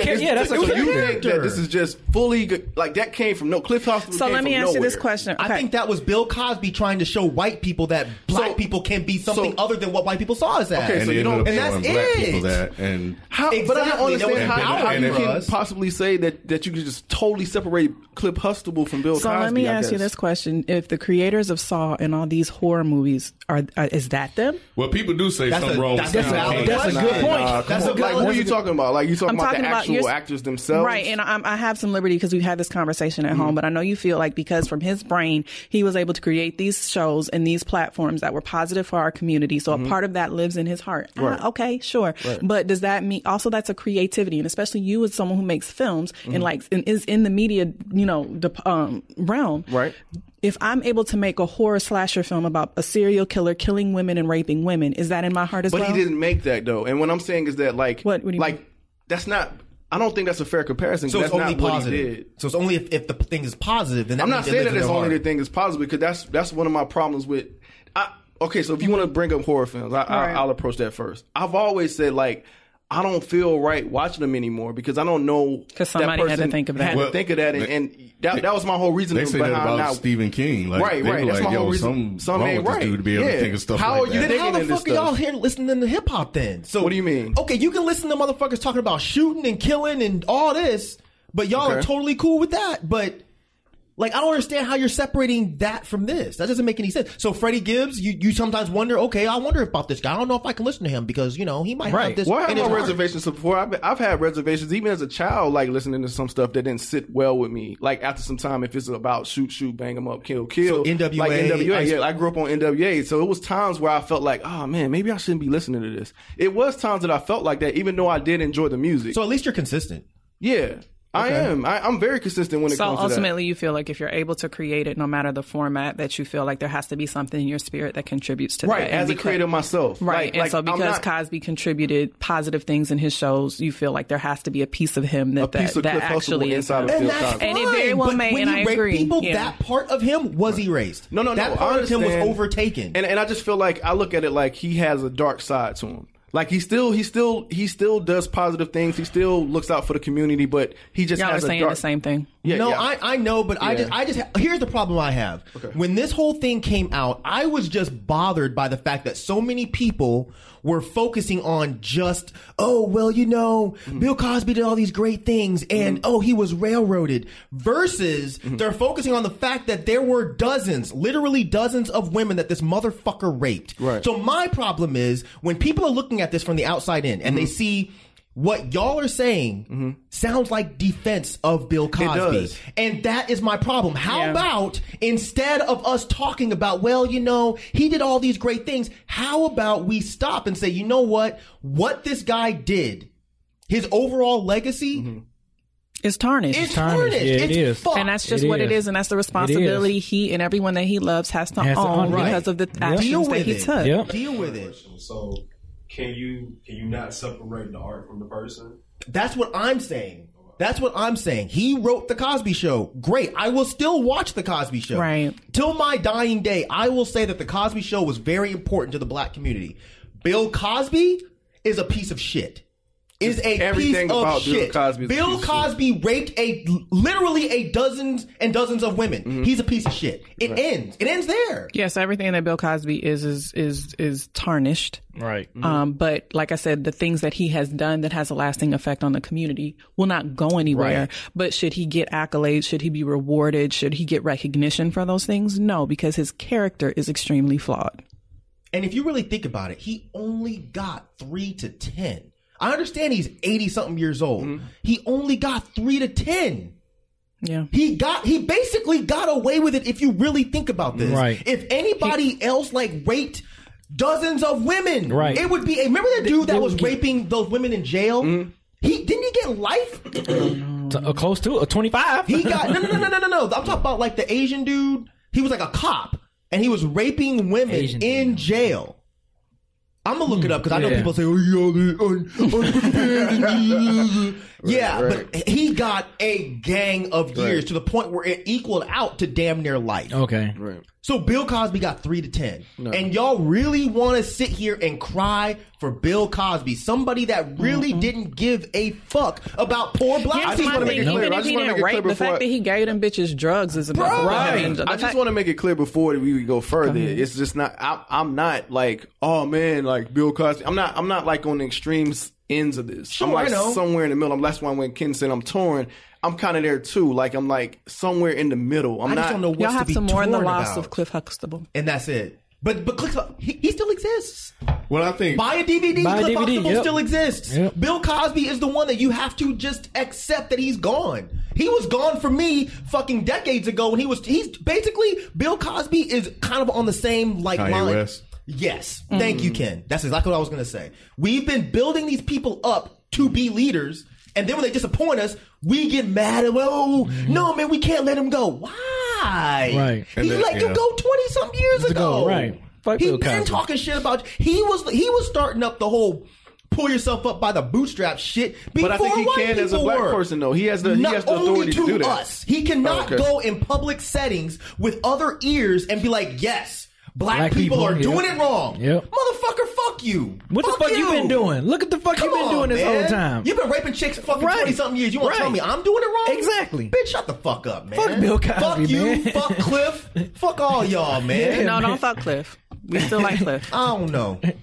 character. This is just fully good. Like that came from no Cliff Huxtable. So let me answer this question. Okay. I think that was Bill Cosby trying to show white people that black people can be something other than what white people saw us as. Okay, so you don't. And that's it. And how? But I don't understand how you can possibly say that you can just totally separate Cliff Huxtable from Bill Cosby. So let me ask you this question: if the creators of Saw and all these horror movies is that them? Well, people do say something wrong. That's a good point. Who are you talking about? Like you talking about the actual actors themselves, right? And I have some liberty because we've had this conversation at home. But I know you feel like because from his brain he was able to create these shows and these platforms that were positive for our community. So a part of that lives in his heart. Right. Okay, sure. Right. But does that mean also that's a creativity? And especially you as someone who makes films and likes and is in the media, you know, the realm, right? If I'm able to make a horror slasher film about a serial killer killing women and raping women, is that in my heart as well? But he didn't make that though. And what I'm saying is that like, what do you mean? That's not. I don't think that's a fair comparison. So it's only positive. So it's only if the thing is positive. Then I'm not saying that it's only the thing is positive because that's one of my problems with. Okay, so if you want to bring up horror films, I'll approach that first. I've always said like. I don't feel right watching them anymore because I don't know because somebody had to think of that. That was my whole reason. They say that about Stephen King, like, right. That's like, my whole reason. Some ain't right. Dude to be able to think of stuff how like are you? Then how the fuck are y'all here listening to hip hop then? So what do you mean? Okay, you can listen to motherfuckers talking about shooting and killing and all this, but y'all are totally cool with that. But like, I don't understand how you're separating that from this. That doesn't make any sense. So Freddie Gibbs, you sometimes wonder, okay, I wonder about this guy. I don't know if I can listen to him because, you know, he might have this. Well, I have no reservations before. I've had reservations even as a child, like listening to some stuff that didn't sit well with me. Like after some time, if it's about shoot, bang them up, kill. So NWA. Like NWA. I grew up on NWA. So it was times where I felt like, oh man, maybe I shouldn't be listening to this. It was times that I felt like that, even though I did enjoy the music. So at least you're consistent. Yeah. Okay. I am. I'm very consistent when it comes to that. So ultimately you feel like if you're able to create it, no matter the format, that you feel like there has to be something in your spirit that contributes to that. Right, as a creator myself. Right, and so because Cosby contributed positive things in his shows, you feel like there has to be a piece of him that actually is. And that's fine, and it very well may, and I agree. People, that part of him was erased. No. That part of him was overtaken. And I just feel like, I look at it like he has a dark side to him. Like he still does positive things. He still looks out for the community, but he just has a dark... Y'all are saying the same thing. Yeah, no, yeah. I know, but yeah. Here's the problem I have. Okay. When this whole thing came out, I was just bothered by the fact that so many people were focusing on just, oh, well, you know, Bill Cosby did all these great things and, he was railroaded versus they're focusing on the fact that there were literally dozens of women that this motherfucker raped. Right. So my problem is when people are looking at this from the outside in and they see what y'all are saying sounds like defense of Bill Cosby. And that is my problem. How about instead of us talking about, well, you know, he did all these great things. How about we stop and say, you know what this guy did, his overall legacy is tarnished. It's tarnished. Yeah, it's fucked. And that's just what it is. And that's the responsibility he and everyone that he loves has to own because of the actions that he took. Yep. Deal with it. So... Can you not separate the art from the person? That's what I'm saying. He wrote The Cosby Show. Great. I will still watch The Cosby Show. Right. Till my dying day, I will say that The Cosby Show was very important to the black community. Bill Cosby is a piece of shit. is a piece of shit. Bill Cosby raped literally dozens and dozens of women. Mm-hmm. He's a piece of shit. It ends there. Yes, yeah, so everything that Bill Cosby is tarnished. Right. Mm-hmm. But like I said, the things that he has done that has a lasting effect on the community will not go anywhere. Right. But should he get accolades? Should he be rewarded? Should he get recognition for those things? No, because his character is extremely flawed. And if you really think about it, he only got 3 to 10. I understand he's 80-something years old. Mm-hmm. He only got 3 to 10. Yeah, he basically got away with it if you really think about this. Right. If anybody else raped dozens of women, right, it would be. Remember that dude that was raping those women in jail? Mm-hmm. Didn't he get life? Close to a 25. He got no. I'm talking about the Asian dude. He was a cop. And he was raping women in jail. I'm going to look it up because I know people say, but he got a gang of years to the point where it equaled out to damn near life. Okay. Right. So Bill Cosby got 3 to 10. No. And y'all really want to sit here and cry for Bill Cosby, somebody that really didn't give a fuck about poor black people. I just want to make it clear the fact that he gave them bitches drugs is about right. I just want to make it clear before we go further. It's just not, I'm not oh man, Bill Cosby. I'm not on the extremes ends of this. Sure, I'm somewhere in the middle. That's why when Ken said I'm torn, I'm kind of there too. I'm somewhere in the middle. I just don't know what to be torn about. Y'all have some more in the loss of Cliff Huxtable. And that's it. But Cliff, he still exists. Well, I think buy a DVD. Cliff Huxtable still exists. Yep. Bill Cosby is the one that you have to just accept that he's gone. He was gone for me fucking decades ago, and he's basically Bill Cosby is kind of on the same line. West. Yes, thank you, Ken. That's exactly what I was going to say. We've been building these people up to be leaders, and then when they disappoint us, we get mad and no, man, we can't let him go. Why? Right. He let you go 20-something years ago. Right. He's been talking shit about you. He was starting up the whole pull yourself up by the bootstrap shit before white people were. But I think he can as a black person, though. He has the authority to do that. Us. He cannot go in public settings with other ears and be like, yes, Black people are doing it wrong. Yep. Motherfucker, fuck you. What the fuck you been doing? Look at the fuck you been doing this whole time. You've been raping chicks fucking 20-something years. You want to tell me I'm doing it wrong? Exactly. Bitch, shut the fuck up, man. Fuck Bill Cosby, fuck you, man. Fuck Cliff. Fuck all y'all, man. Yeah, no, don't fuck Cliff. We still like Cliff. I don't know. If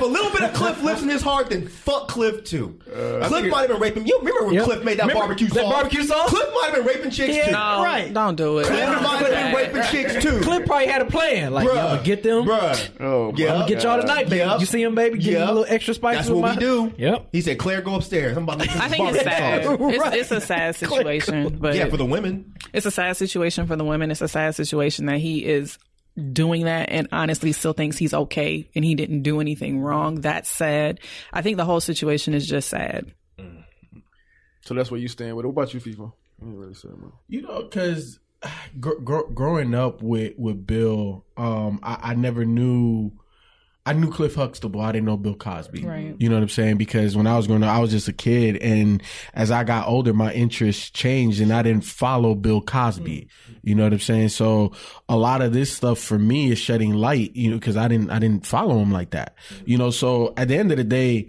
a little bit of Cliff lives in his heart, then fuck Cliff too. Cliff might have been raping. You remember when Cliff made that barbecue sauce? That barbecue sauce? Cliff might have been raping chicks too. No, right? Don't do it. Cliff might have been raping chicks too. Cliff probably had a plan. Like, I'm gonna get them. Bruh. Oh, yeah. I'm gonna get y'all tonight, baby. You see him, baby? Give him a little extra spice. That's what we do. Yep. He said, Claire, go upstairs. I'm about to. I think it's sad. It's a sad situation, but yeah, for the women. It's a sad situation for the women. It's a sad situation that he is doing that and honestly still thinks he's okay and he didn't do anything wrong. That's sad. I think the whole situation is just sad. So that's where you stand with it. What about you, FIFA? I ain't really sad, man. You know, because growing up with Bill, I never knew. I knew Cliff Huxtable. I didn't know Bill Cosby. Right. You know what I'm saying? Because when I was growing up, I was just a kid. And as I got older, my interests changed and I didn't follow Bill Cosby. Mm-hmm. You know what I'm saying? So a lot of this stuff for me is shedding light, you know, because I didn't follow him like that. Mm-hmm. You know, so at the end of the day,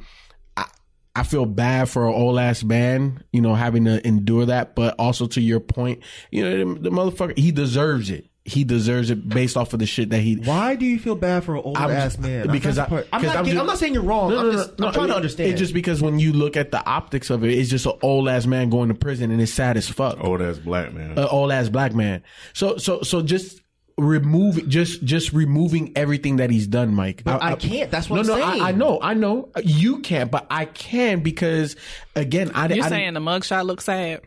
I feel bad for an old ass man, you know, having to endure that. But also to your point, you know, the motherfucker, he deserves it. He deserves it based off of the shit that he. Why do you feel bad for an old ass man? Because I'm not saying you're wrong. I'm trying to understand. It's just because when you look at the optics of it, it's just an old ass man going to prison, and it's sad as fuck. Old ass black man. Old ass black man. So just remove removing everything that he's done, Mike. But I can't. That's what I'm saying. I know. You can't, but I can because again, you're saying the mugshot looks sad.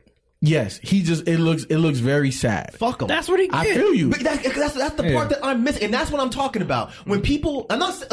Yes, he just it looks very sad. Fuck him. That's what he did. I feel you. But that's the part that I'm missing, and that's what I'm talking about. When people, imagine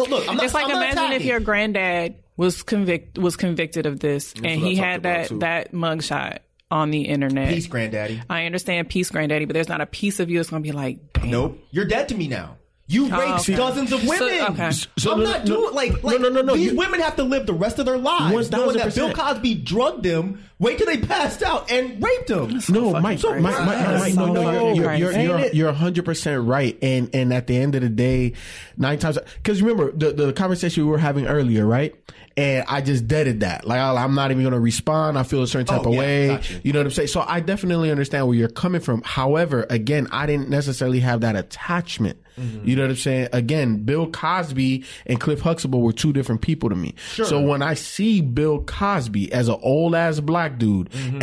if your granddad was convicted of this, and he had that mugshot on the internet. Peace, granddaddy. I understand, peace, granddaddy. But there's not a piece of you that's going to be like, damn. Nope, you're dead to me now. You raped dozens of women. So I'm not doing no. These women have to live the rest of their lives knowing that Bill Cosby drugged them, wait till they passed out and raped them. You're 100% right. And at the end of the day, 9 times, because remember the conversation we were having earlier, right? And I just deaded that. Like, I'm not even going to respond. I feel a certain type of way. Gotcha. You know what I'm saying? So I definitely understand where you're coming from. However, again, I didn't necessarily have that attachment. Mm-hmm. You know what I'm saying? Again, Bill Cosby and Cliff Huxtable were two different people to me. Sure. So when I see Bill Cosby as an old ass black dude, mm-hmm.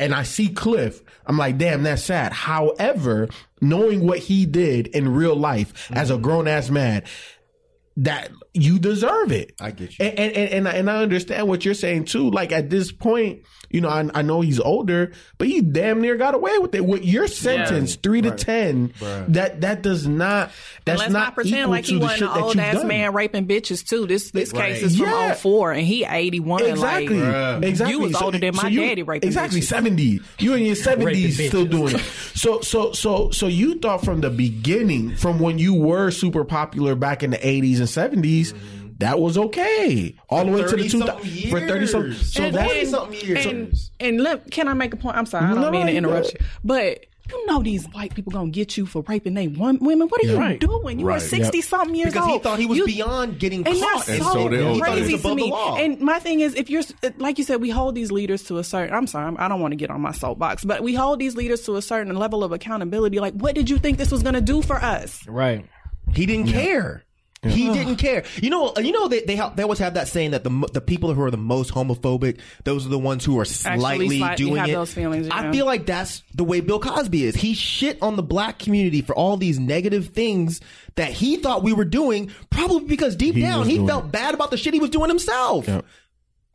and I see Cliff, I'm like, damn, that's sad. However, knowing what he did in real life mm-hmm. as a grown ass man, that you deserve it. I get you. And I understand what you're saying too. Like, at this point, you know, I know he's older, but he damn near got away with it. With your sentence, 3 to 10, that does not. That's let's not pretend like he wasn't an old ass man raping bitches too. This case is from 2004, and he 81. Exactly, like, exactly. You was older than my daddy raping bitches. 70. You in your 70s still doing it. So you thought from the beginning, from when you were super popular back in the 80s and 70s. Mm-hmm. That was okay. All the way to the 2000s. For 30-something years. So that's... And look, can I make a point? I'm sorry. I don't mean to interrupt you. But... You know these white people gonna get you for raping they women. What are you doing? You were 60-something years old. Because he thought he was beyond getting caught. And so crazy to me. And my thing is, if you're like you said, we hold these leaders to a certain. I'm sorry, I don't want to get on my soapbox, but we hold these leaders to a certain level of accountability. Like, what did you think this was gonna do for us? Right. He didn't care. Yeah. He didn't care. You know they always have that saying that the people who are the most homophobic, those are the ones who are slightly doing have it. Those feelings, I feel like that's the way Bill Cosby is. He shit on the black community for all these negative things that he thought we were doing, probably because deep down he felt bad about the shit he was doing himself. Yep.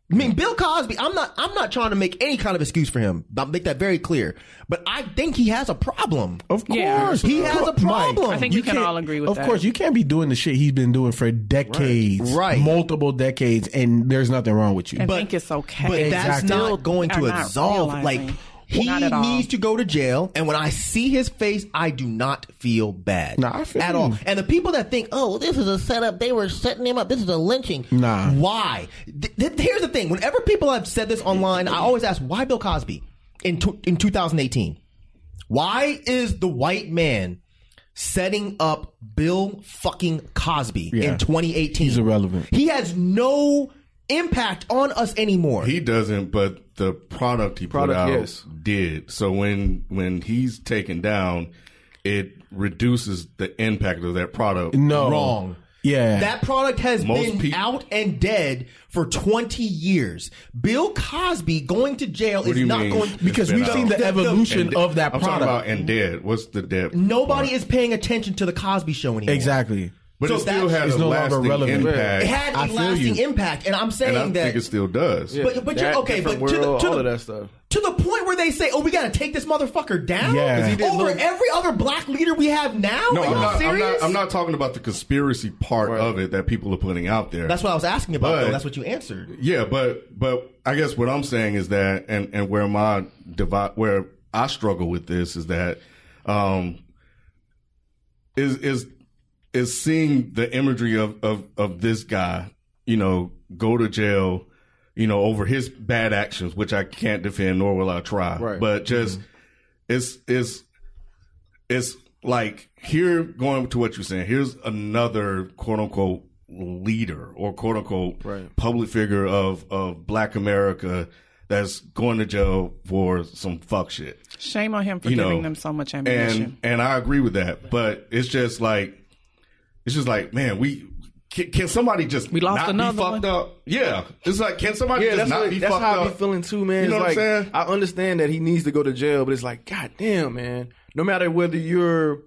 I mean, Bill Cosby, I'm not trying to make any kind of excuse for him. I'll make that very clear. But I think he has a problem. Of course. Yeah. He has a problem. Mike, I think you can all agree with that. Of course, you can't be doing the shit he's been doing for decades. Right. Multiple decades, and there's nothing wrong with you. I think it's okay. But that's not going to absolve. Like, he needs to go to jail, and when I see his face, I do not feel bad at all. And the people that think, oh, this is a setup, they were setting him up, this is a lynching. Nah. Why? Here's the thing. Whenever people have said this online, I always ask, why Bill Cosby in 2018? Why is the white man setting up Bill fucking Cosby in 2018? He's irrelevant. He has no impact on us anymore. He doesn't, but the product he put out did. So when he's taken down, it reduces the impact of that product. No. Wrong. Yeah. That product has been out and dead for 20 years. Bill Cosby going to jail is not going... Because we've seen the evolution of that product. I'm talking about and dead. What's the dead? Nobody is paying attention to the Cosby Show anymore. Exactly. But it still has a lasting impact. It had a lasting impact, and I'm saying that. I think it still does. Yeah, but you're okay. But all of that stuff. To the point where they say, "Oh, we got to take this motherfucker down." Yeah. Over every other black leader we have now. No, I'm not talking about the conspiracy part of it that people are putting out there. That's what I was asking about. Though. That's what you answered. Yeah, but I guess what I'm saying is that, and where my where I struggle with this is that is seeing the imagery of this guy, you know, go to jail, you know, over his bad actions, which I can't defend, nor will I try. Right. But just it's like, here, going to what you're saying, here's another quote unquote leader or quote unquote public figure of black America that's going to jail for some fuck shit. Shame on him for giving them so much ammunition. And I agree with that. But it's just like, man, can somebody just not be fucked up? Yeah. It's like, can somebody just not be fucked up? That's how I be feeling too, man. You know what I'm saying? I understand that he needs to go to jail, but it's like, God damn, man. No matter whether you're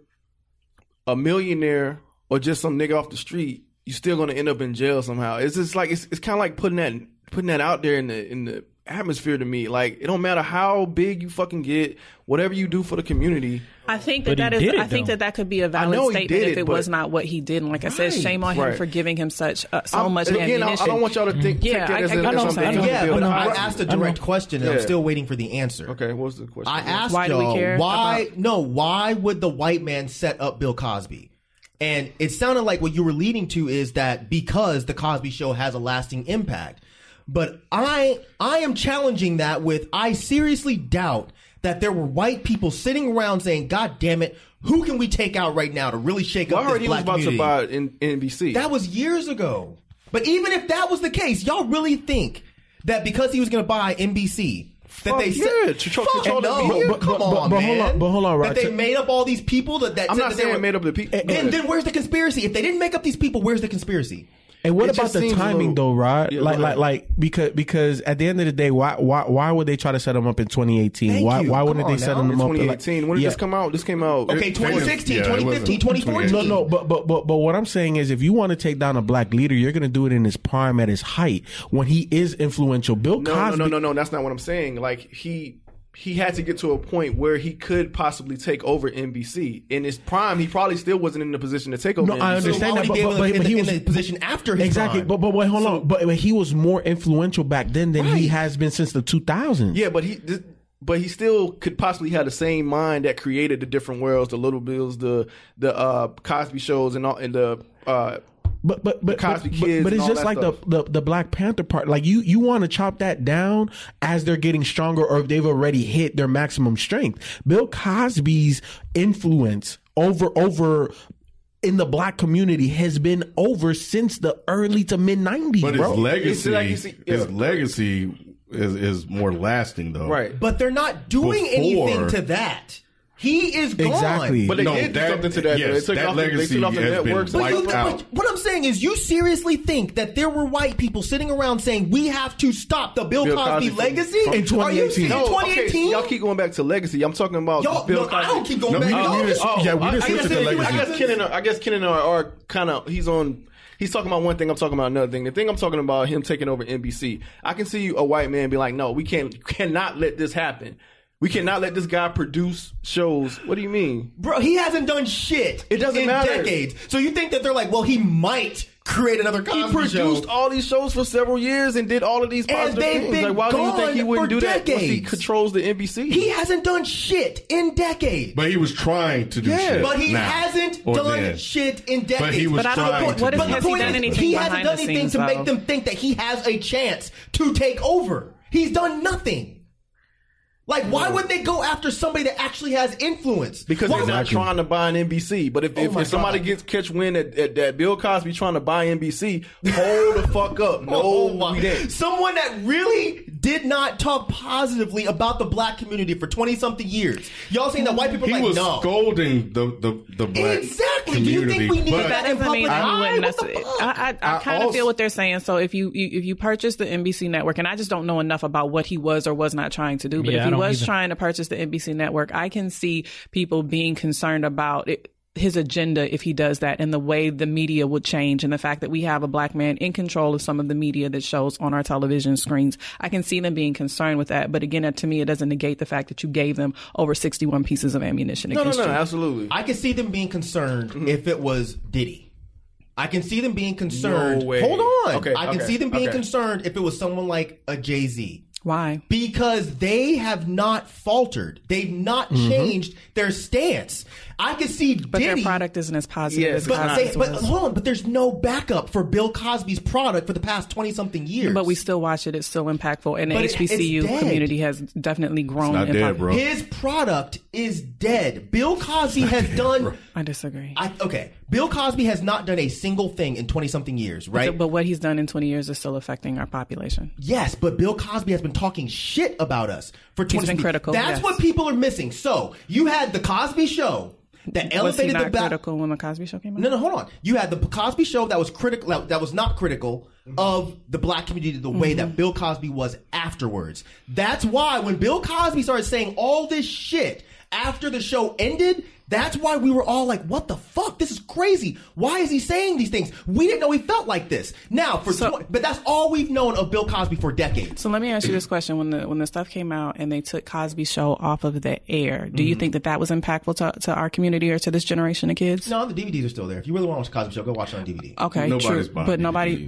a millionaire or just some nigga off the street, you're still going to end up in jail somehow. It's just like, it's kind of like putting that out there in the atmosphere to me. Like, it don't matter how big you fucking get, whatever you do for the community. I think that could be a valid statement if it was not what he did. And like I said, shame on him for giving him such much ammunition. Again, I don't want y'all to think. Yeah, I asked a direct question, and I'm still waiting for the answer. Okay, what was the question? I asked why would the white man set up Bill Cosby? And it sounded like what you were leading to is that because the Cosby Show has a lasting impact. But I am challenging that with, I seriously doubt that there were white people sitting around saying, God damn it, who can we take out right now to really shake up this black community? I heard he was about to buy NBC. That was years ago. But even if that was the case, y'all really think that because he was going to buy NBC that they said, come on, man. That they made up all these people that I'm not saying they made up the people. Then where's the conspiracy? If they didn't make up these people, where's the conspiracy? And what about the timing though, Rod? Because at the end of the day, why would they try to set him up in 2018? Why wouldn't they set him up in 2018? When did this come out? This came out okay, 2016, 2015, 2014. No, but what I'm saying is, if you want to take down a black leader, you're going to do it in his prime, at his height, when he is influential. Bill Cosby. No, that's not what I'm saying. Like he had to get to a point where he could possibly take over NBC. In his prime, he probably still wasn't in the position to take over NBC. No, I understand that, but he was in the position after his prime. But wait, hold on. But he was more influential back then than he has been since the 2000s. Yeah, but he still could possibly have the same mind that created the Different Worlds, the Little Bills, the Cosby shows, and the... But it's just like the Black Panther part. Like you want to chop that down as they're getting stronger, or if they've already hit their maximum strength. Bill Cosby's influence over in the black community has been over since the early to mid 90s. But bro, his legacy is more lasting though. Right. But they're not doing anything to that. He is gone. Exactly. But they did something to that. Yes, that legacy has been wiped out. What I'm saying is, you seriously think that there were white people sitting around saying, we have to stop the Bill Cosby legacy? In 2018. No, 2018? Okay, y'all keep going back to legacy. I'm talking about Bill Cosby. I don't keep going back. I guess Ken and I are kind of, he's talking about one thing, I'm talking about another thing. The thing I'm talking about, him taking over NBC. I can see a white man be like, no, we cannot let this happen. We cannot let this guy produce shows. What do you mean? Bro, he hasn't done shit in decades. So you think that they're like, well, he might create another Cosby show. He produced all these shows for several years and did all of these positive things. Like, why do you think he wouldn't do that once he controls the NBC? He hasn't done shit in decades. But he was trying to do shit. But he hasn't done shit in decades. But he was trying to do shit. He hasn't done anything to make them think that he has a chance to take over. He's done nothing. Like, why would they go after somebody that actually has influence? Because they're not trying to buy an NBC. But if somebody catch wind that Bill Cosby trying to buy NBC, hold the fuck up. Someone that really did not talk positively about the black community for 20-something years. Y'all saying that white people are like, no. He was scolding the black community. Do you think we need that in public eye? I kind of feel what they're saying. So if you purchase the NBC network, and I just don't know enough about what he was or was not trying to do, but if he was trying to purchase the NBC network, I can see people being concerned about it, his agenda, if he does that, and the way the media would change, and the fact that we have a black man in control of some of the media that shows on our television screens. I can see them being concerned with that. But again, to me, it doesn't negate the fact that you gave them over 61 pieces of ammunition against you. No, absolutely. I can see them being concerned if it was Diddy. I can see them being concerned. No way. Hold on. Okay, I can see them being concerned if it was someone like a Jay-Z. Why? Because they have not faltered. They've not changed their stance. I can see Diddy. But their product isn't as positive as Cosby's. But hold on, but there's no backup for Bill Cosby's product for the past 20-something years. But we still watch it. It's still impactful. And the HBCU community has definitely grown. It's not dead, bro. His product is dead. Bill Cosby has done... Bro. I disagree. Okay. Bill Cosby has not done a single thing in 20-something years, right? But what he's done in 20 years is still affecting our population. Yes, but Bill Cosby has been talking shit about us for 20 years. He's been critical. That's what people are missing. So you had The Cosby Show... That elevated the critical when the Cosby Show came out? No, hold on. You had the Cosby Show that was critical, that was not critical of the black community the way that Bill Cosby was afterwards. That's why when Bill Cosby started saying all this shit after the show ended, that's why we were all like, what the fuck? This is crazy. Why is he saying these things? We didn't know he felt like this. But that's all we've known of Bill Cosby for decades. So let me ask you this question. When the stuff came out and they took Cosby Show off of the air, do you think that was impactful to our community or to this generation of kids? No, the DVDs are still there. If you really want to watch Cosby Show, go watch it on DVD. Okay,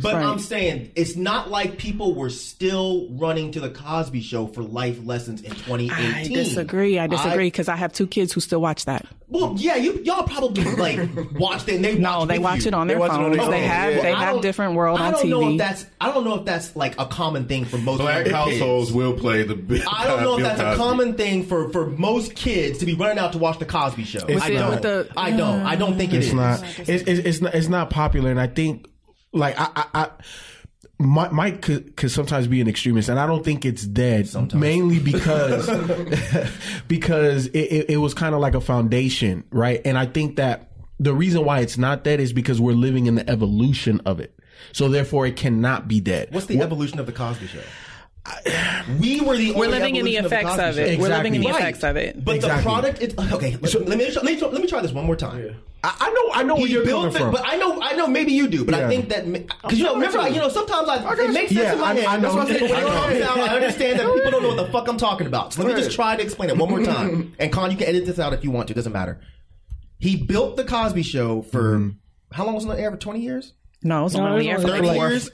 But I'm saying, it's not like people were still running to the Cosby Show for life lessons in 2018. I disagree because I have two kids who still watch that. Well, yeah, y'all probably like watched it. And they watch it on their phones. They have Different World on TV. I don't know if that's like a common thing for most black households. Will play the big. I don't know if that's a common thing for most kids to be running out to watch the Cosby Show. I don't think it is. It's not popular, and I think Like Mike could sometimes be an extremist, and I don't think it's dead. Sometimes. Mainly because it was kind of like a foundation, right? And I think that the reason why it's not dead is because we're living in the evolution of it. So therefore, it cannot be dead. What's the evolution of the Cosby Show? We're living in the effects of it. We're living in the effects of it. But the product, okay. Let me try this one more time. Yeah. I know where you're coming from. But I know. Maybe you do. But yeah. I think that because sometimes it makes sense in my head. I understand that people don't know what the fuck I'm talking about. So let me just try to explain it one more time. And Con, you can edit this out if you want to. It doesn't matter. He built the Cosby Show for how long was it on the air? For 20 years? No, it was on the air for 30 years.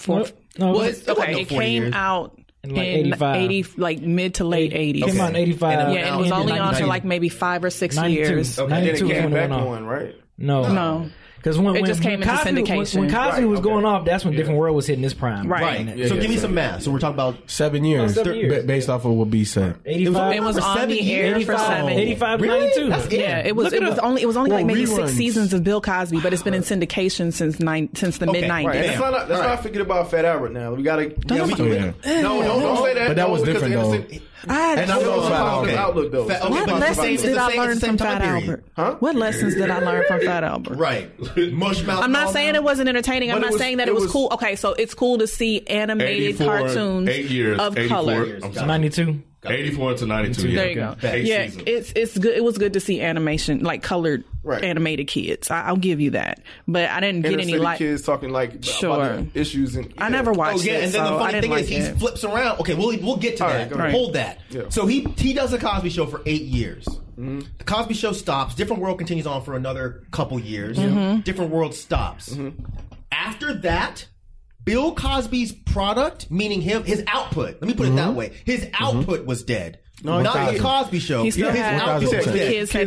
It came out. In mid to late 80s. Came out in 85. Yeah, it was only on for like maybe 5 or 6 years. Okay, then it came back on, right? No. Because when Cosby, into syndication. When Cosby was going off, that's when Different World was hitting its prime. Right. Yeah, so give me some math. So we're talking about 7 years. 7 years. Based off of what B said. 85. It was on the air for 7 years. 85 to 92. That's it. Yeah, it was only like maybe 6 seasons of Bill Cosby, but it's been in syndication since the mid-90s. Right. Let's not forget about Fat Albert now. We got to... Don't say that. But that was different, though. What lessons did I learn from Fat Albert? What lessons did I learn from Fat Albert? Right. I'm not saying it wasn't entertaining. I'm not saying that it was cool. Okay, so it's cool to see animated cartoons of color. 92. 84 to 92. There you go. Yeah, it's good. It was good to see animation, like colored animated kids. I'll give you that. But I didn't get any like kids talking like about issues. And, I never watched. Oh yeah, and then the funny thing is he flips around. Okay, we'll get to that. Right, hold that. Yeah. So he does the Cosby Show for 8 years. Mm-hmm. The Cosby Show stops. Different World continues on for another couple years. Mm-hmm. Different World stops. Mm-hmm. After that, Bill Cosby's product, meaning his output, let me put it that way, his output was dead. No, not the Cosby Show. He still had output. He said, kids he said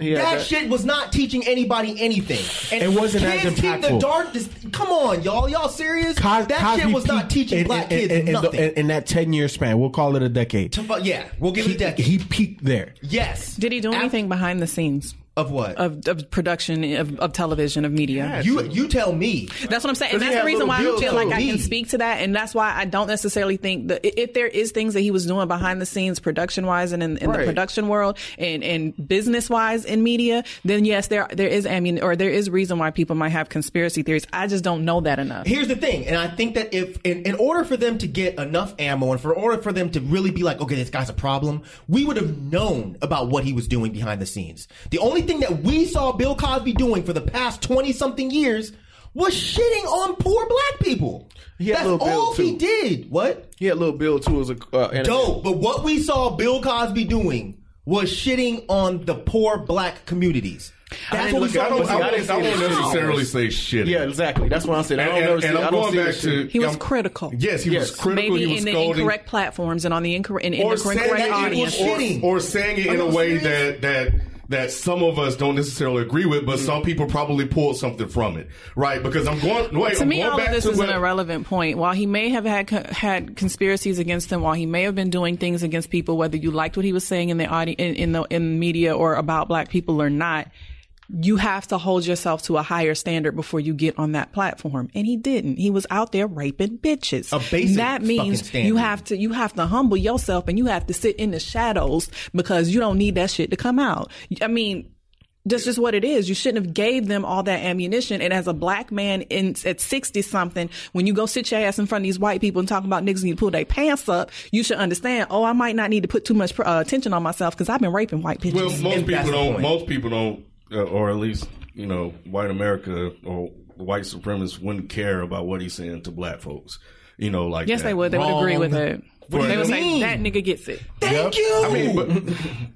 he had that shit was not teaching anybody anything. And it wasn't as impactful. Kids keep the darkness. Come on, y'all. Y'all serious? That shit was not teaching black kids nothing. In that 10-year span. We'll call it a decade. Yeah, we'll give it a decade. He peaked there. Yes. Did he do anything behind the scenes? Of what? Of production, of television, of media. Yeah, you tell me. That's what I'm saying. And that's the reason why I feel like I can speak to that. And that's why I don't necessarily think that if there is things that he was doing behind the scenes production-wise and in the production world and business-wise in media, then yes, there is reason why people might have conspiracy theories. I just don't know that enough. Here's the thing. And I think that if in order for them to get enough ammo and in order for them to really be like, okay, this guy's a problem, we would have known about what he was doing behind the scenes. The only thing that we saw Bill Cosby doing for the past 20-something years was shitting on poor black people. That's all he did. What? He had Lil Bill too. As a dope. But what we saw Bill Cosby doing was shitting on the poor black communities. That's what we saw. I won't necessarily say shitting. Yeah, exactly. That's what I said. He was critical. Yes, he was critical. Maybe in the incorrect platforms and on the incorrect audience, or saying it in a way that some of us don't necessarily agree with, but some people probably pulled something from it, right? Because to me, all of this is an irrelevant point. While he may have had conspiracies against him, while he may have been doing things against people, whether you liked what he was saying in the audience, in media, or about black people or not, you have to hold yourself to a higher standard before you get on that platform. And he didn't. He was out there raping bitches. A basic that means you have to humble yourself and you have to sit in the shadows because you don't need that shit to come out. I mean, that's just what it is. You shouldn't have gave them all that ammunition. And as a black man at 60-something, when you go sit your ass in front of these white people and talk about niggas need to pull their pants up, you should understand, I might not need to put too much attention on myself because I've been raping white bitches. Well, most people don't. Or at least, white America or white supremacists wouldn't care about what he's saying to black folks. Yes, they would. They would agree with it. They would say, that nigga gets it. Thank you. I mean,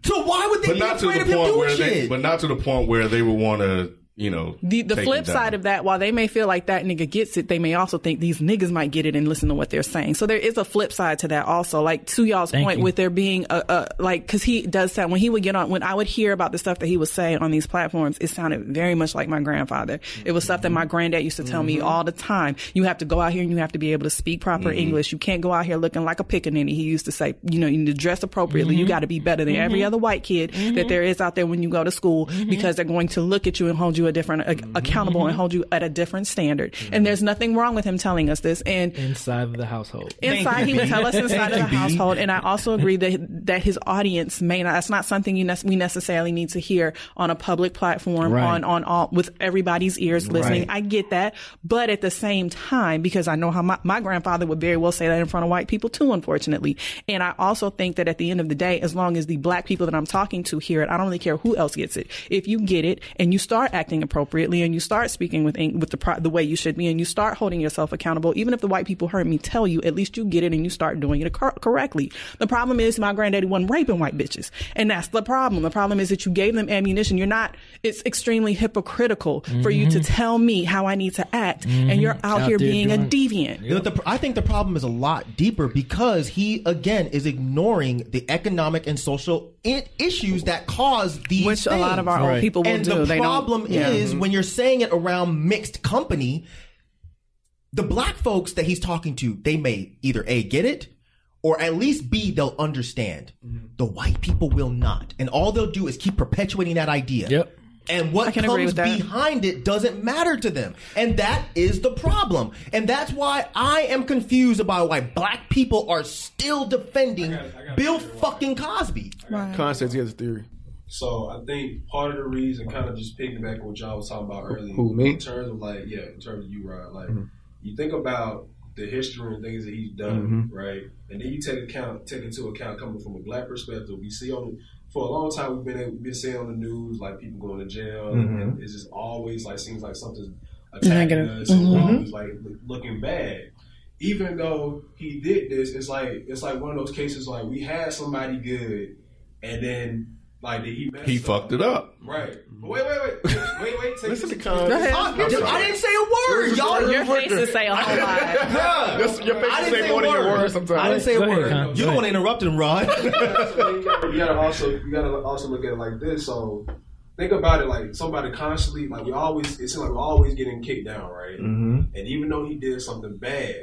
so why would they be afraid of him doing shit? But not to the point where they would want to, the flip side of that, while they may feel like that nigga gets it, they may also think these niggas might get it and listen to what they're saying. So there is a flip side to that also. Like to y'all's point with there being because he does sound, when I would hear about the stuff that he would say on these platforms, it sounded very much like my grandfather. It was stuff that my granddad used to tell me all the time. You have to go out here and you have to be able to speak proper English. You can't go out here looking like a pickaninny. He used to say, you need to dress appropriately. You got to be better than every other white kid that there is out there when you go to school because they're going to look at you and hold you a different accountable and hold you at a different standard. And there's nothing wrong with him telling us this. And inside of the household, he would tell us inside of the household. And I also agree that his audience may not. That's not something we necessarily need to hear on a public platform on all with everybody's ears listening. I get that, but at the same time, because I know how my grandfather would very well say that in front of white people too, unfortunately. And I also think that at the end of the day, as long as the black people that I'm talking to hear it, I don't really care who else gets it. If you get it and you start acting appropriately and you start speaking with the way you should be and you start holding yourself accountable, even if the white people heard me tell you, at least you get it and you start doing it correctly. The problem is my granddaddy wasn't raping white bitches, and that's the problem. The problem is that you gave them ammunition. It's extremely hypocritical for you to tell me how I need to act, and you're out here being a deviant. You know, I think the problem is a lot deeper because he, again, is ignoring the economic and social issues that cause these things. Which a lot of our old people will do. And the problem is when you're saying it around mixed company, the black folks that he's talking to, they may either A, get it, or at least B, they'll understand. The white people will not. And all they'll do is keep perpetuating that idea. Yep. And what comes behind it doesn't matter to them. And that is the problem. And that's why I am confused about why black people are still defending Bill fucking Cosby. Constance, he has a theory. So I think part of the reason, kind of just piggybacking on what y'all was talking about earlier. Who, me? In terms of you, Rod. You think about the history and things that he's done, right? And then you take into account coming from a black perspective. We see for a long time we've been seeing on the news like people going to jail, and it's just always like seems like something's attacking us, it's like looking bad. Even though he did this, it's like one of those cases like we had somebody good, and then like he fucked it up, right? Wait. Listen to Con. I didn't say a word, y'all. Your faces say a whole lot. Your faces say more than your words sometimes. I didn't say a word. You don't want to interrupt him, Rod. You gotta also look at it like this. So think about it like somebody constantly like it seems like we're always getting kicked down, right? Mm-hmm. And even though he did something bad,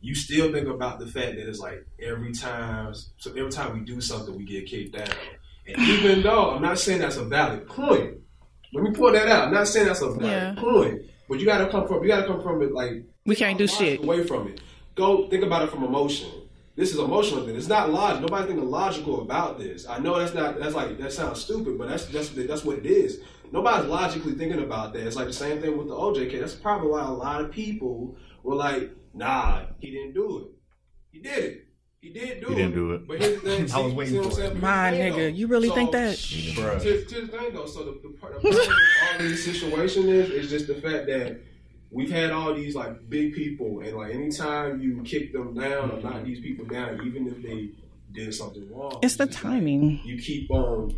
you still think about the fact that it's like every time we do something, we get kicked down. And even though I'm not saying that's a valid point, let me pull that out. I'm not saying that's a valid point, but you gotta come from it like we can't do shit away from it. Go think about it from emotion. This is emotional thing. It's not logical. Nobody's thinking logical about this. I know that sounds stupid, but that's what it is. Nobody's logically thinking about that. It's like the same thing with the OJ case. That's probably why a lot of people were like, nah, he didn't do it. He did it. He didn't do it. But here's the thing. I was waiting for it. My nigga, you really think that? Bruh. So the part of all this situation is just the fact that we've had all these like big people, and like anytime you kick them down or knock these people down, even if they did something wrong, it's the timing. Like, you keep on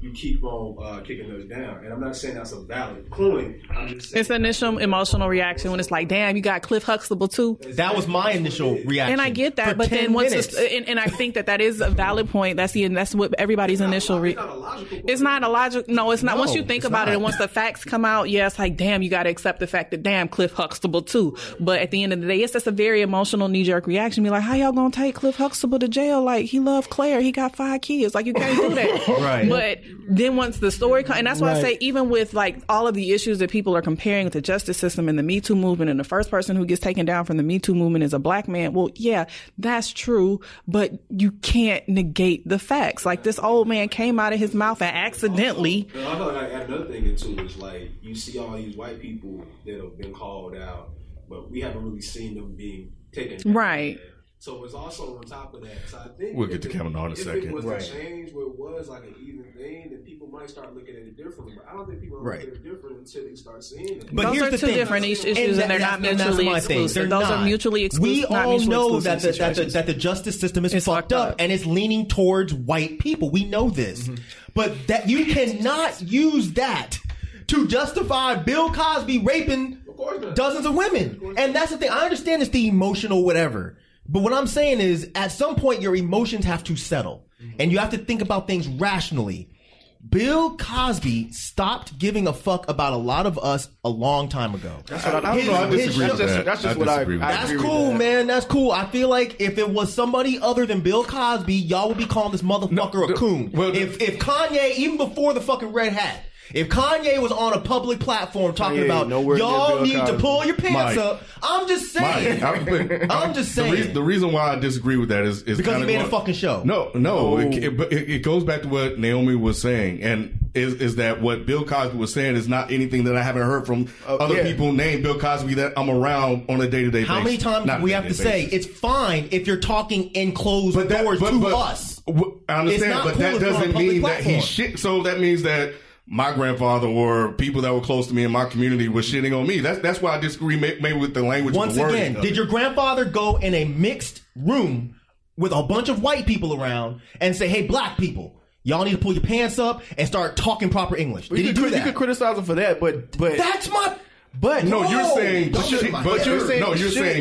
kicking those down, and I'm not saying that's a valid point. I'm just saying it's the initial emotional reaction when it's like, damn, you got Cliff Huxtable too. That was my initial reaction, and I get that. But then once, and I think that is a valid point. That's what everybody's initial reaction. It's not a logical. No, it's not. Once you think about it, and once the facts come out, yeah, it's like, damn, you got to accept the fact that damn, Cliff Huxtable too. But at the end of the day, it's just a very emotional knee jerk reaction. Be like, how y'all gonna take Cliff Huxtable to jail? Like he loved Cliff. He got 5 kids. Like you can't do that. Right. But then once the story comes, and that's why I say even with like all of the issues that people are comparing with the justice system and the Me Too movement, and the first person who gets taken down from the Me Too movement is a black man. Well, yeah, that's true, but you can't negate the facts. Like this old man came out of his mouth and accidentally. Also, I thought another thing into it is like you see all these white people that have been called out, but we haven't really seen them being taken down. Right. So it's also on top of that. So I think we'll get to Kavanaugh in a second. If it was a change where it was like an even thing, then people might start looking at it differently. But I don't think people are looking at it different until they start seeing it. But those are two different issues, and they're not mutually exclusive. Those are mutually exclusive. We all know that the justice system is fucked up, and it's leaning towards white people. We know this, but that you cannot use that to justify Bill Cosby raping dozens of women. And that's the thing. I understand it's the emotional whatever. But what I'm saying is, at some point, your emotions have to settle. And you have to think about things rationally. Bill Cosby stopped giving a fuck about a lot of us a long time ago. That's what I don't know. I disagree with that. That's just what I agree with. That's cool, man. That's cool. I feel like if it was somebody other than Bill Cosby, y'all would be calling this motherfucker a coon. If Kanye, even before the fucking red hat, If Kanye was on a public platform talking about y'all need to pull your pants up, I'm just saying. I'm just saying. The reason why I disagree with that is because he made a fucking show. No. It goes back to what Naomi was saying, and is that what Bill Cosby was saying is not anything that I haven't heard from other people named Bill Cosby that I'm around on a day-to-day basis. How many times do we have to say it's fine if you're talking in closed doors to us? I understand, but that doesn't mean that he shit. So that means that my grandfather or people that were close to me in my community were shitting on me. That's why I disagree maybe with the language. Once again, did your grandfather go in a mixed room with a bunch of white people around and say, hey, black people, y'all need to pull your pants up and start talking proper English? Did he do that? You could criticize him for that, but that's my... But no, you're saying, you're saying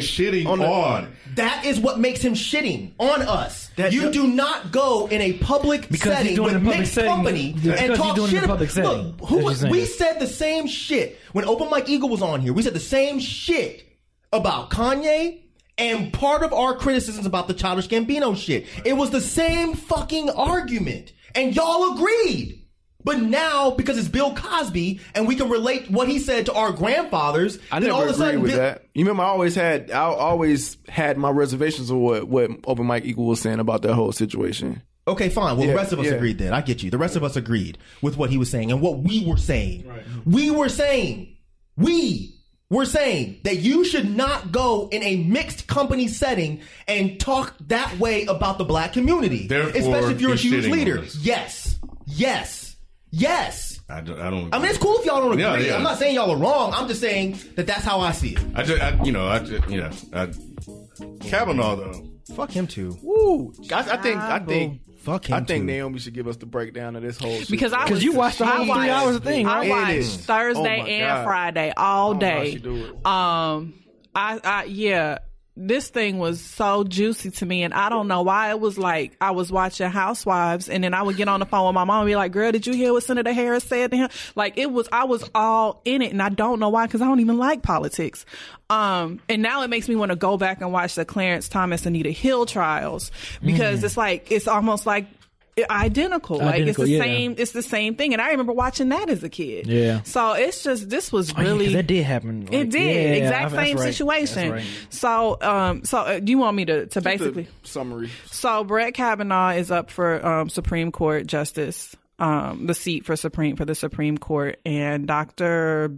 shitting on. That is what makes him shitting on us. That you do not go in a public setting with mixed company and talk shit. Look, we said the same shit when Open Mike Eagle was on here. We said the same shit about Kanye. And part of our criticisms about the Childish Gambino shit, it was the same fucking argument, and y'all agreed. But now, because it's Bill Cosby, and we can relate what he said to our grandfathers, I never all of a sudden, with that. You remember, I always had my reservations of what Open Mike Eagle was saying about that whole situation. Okay, fine. Well, the rest of us agreed then. I get you. The rest of us agreed with what he was saying and what we were saying. Right. We were saying that you should not go in a mixed company setting and talk that way about the black community, therefore, especially if you're a huge leader. Yes. I don't. I mean, it's cool if y'all don't agree. Yeah. I'm not saying y'all are wrong. I'm just saying that's how I see it. Kavanaugh though. Fuck him too. Woo. I think. Fuck him. I think Naomi should give us the breakdown of this whole shit. Because you watched the whole 3 hours of thing. Right? I watched Thursday and Friday all day. This thing was so juicy to me, and I don't know why. It was like I was watching Housewives, and then I would get on the phone with my mom and be like, girl, did you hear what Senator Harris said to him? Like, I was all in it, and I don't know why, because I don't even like politics. And now it makes me want to go back and watch the Clarence Thomas, Anita Hill trials, because it's like, it's almost like identical. It's the same. It's the same thing. And I remember watching that as a kid. Yeah. So it's just, this was really that did happen. Like, it did same situation. Right. So do you want me to basically summary? So Brett Kavanaugh is up for Supreme Court justice, the seat for the Supreme Court, and Dr.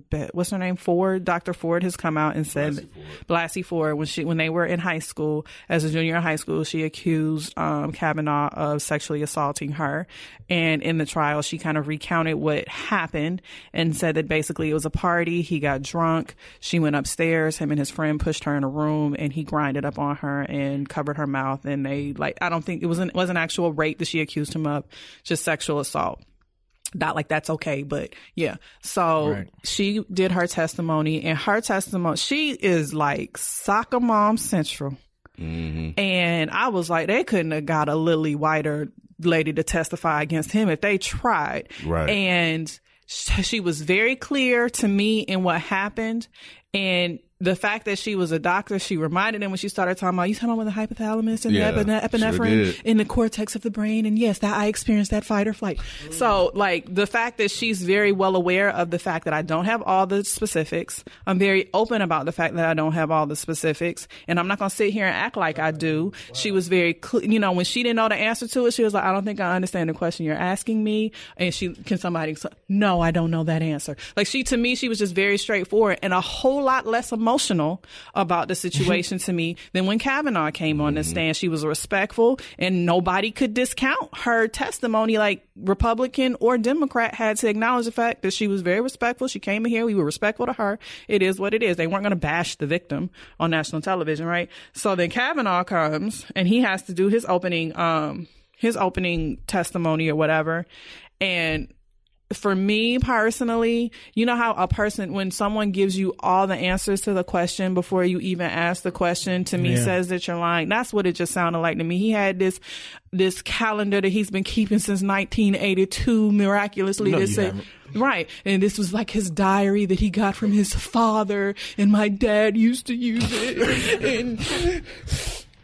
Ford has come out and said Blasey Ford, when they were in high school, as a junior in high school, she accused Kavanaugh of sexually assaulting her, and in the trial she kind of recounted what happened and said that basically it was a party, he got drunk, she went upstairs, him and his friend pushed her in a room, and he grinded up on her and covered her mouth, and they I don't think it was an actual rape that she accused him of, just sexual assault. Not like that's okay, but yeah. So she did her testimony, and her testimony, she is like soccer mom central. Mm-hmm. And I was like, they couldn't have got a lily whiter lady to testify against him if they tried. Right. And she was very clear to me in what happened. And the fact that she was a doctor, she reminded him when she started talking about, you talking about the hypothalamus and the epinephrine in the cortex of the brain. And yes, I experienced that fight or flight. Mm. So like the fact that she's very well aware of the fact that I don't have all the specifics. I'm very open about the fact that I don't have all the specifics, and I'm not going to sit here and act like I do. Wow. She was very clear. You know, when she didn't know the answer to it, she was like, I don't think I understand the question you're asking me. And no, I don't know that answer. Like she was just very straightforward and a whole lot less emotional about the situation to me than when Kavanaugh came on the stand. She was respectful, and nobody could discount her testimony. Like Republican or Democrat had to acknowledge the fact that she was very respectful. She came in here, we were respectful to her. It is what it is. They weren't going to bash the victim on national television, right? So then Kavanaugh comes, and he has to do his opening testimony or whatever, and for me personally, you know how a person, when someone gives you all the answers to the question before you even ask the question, to me says that you're lying. That's what it just sounded like to me. He had this calendar that he's been keeping since 1982 miraculously. Right. And this was like his diary that he got from his father, and my dad used to use it. and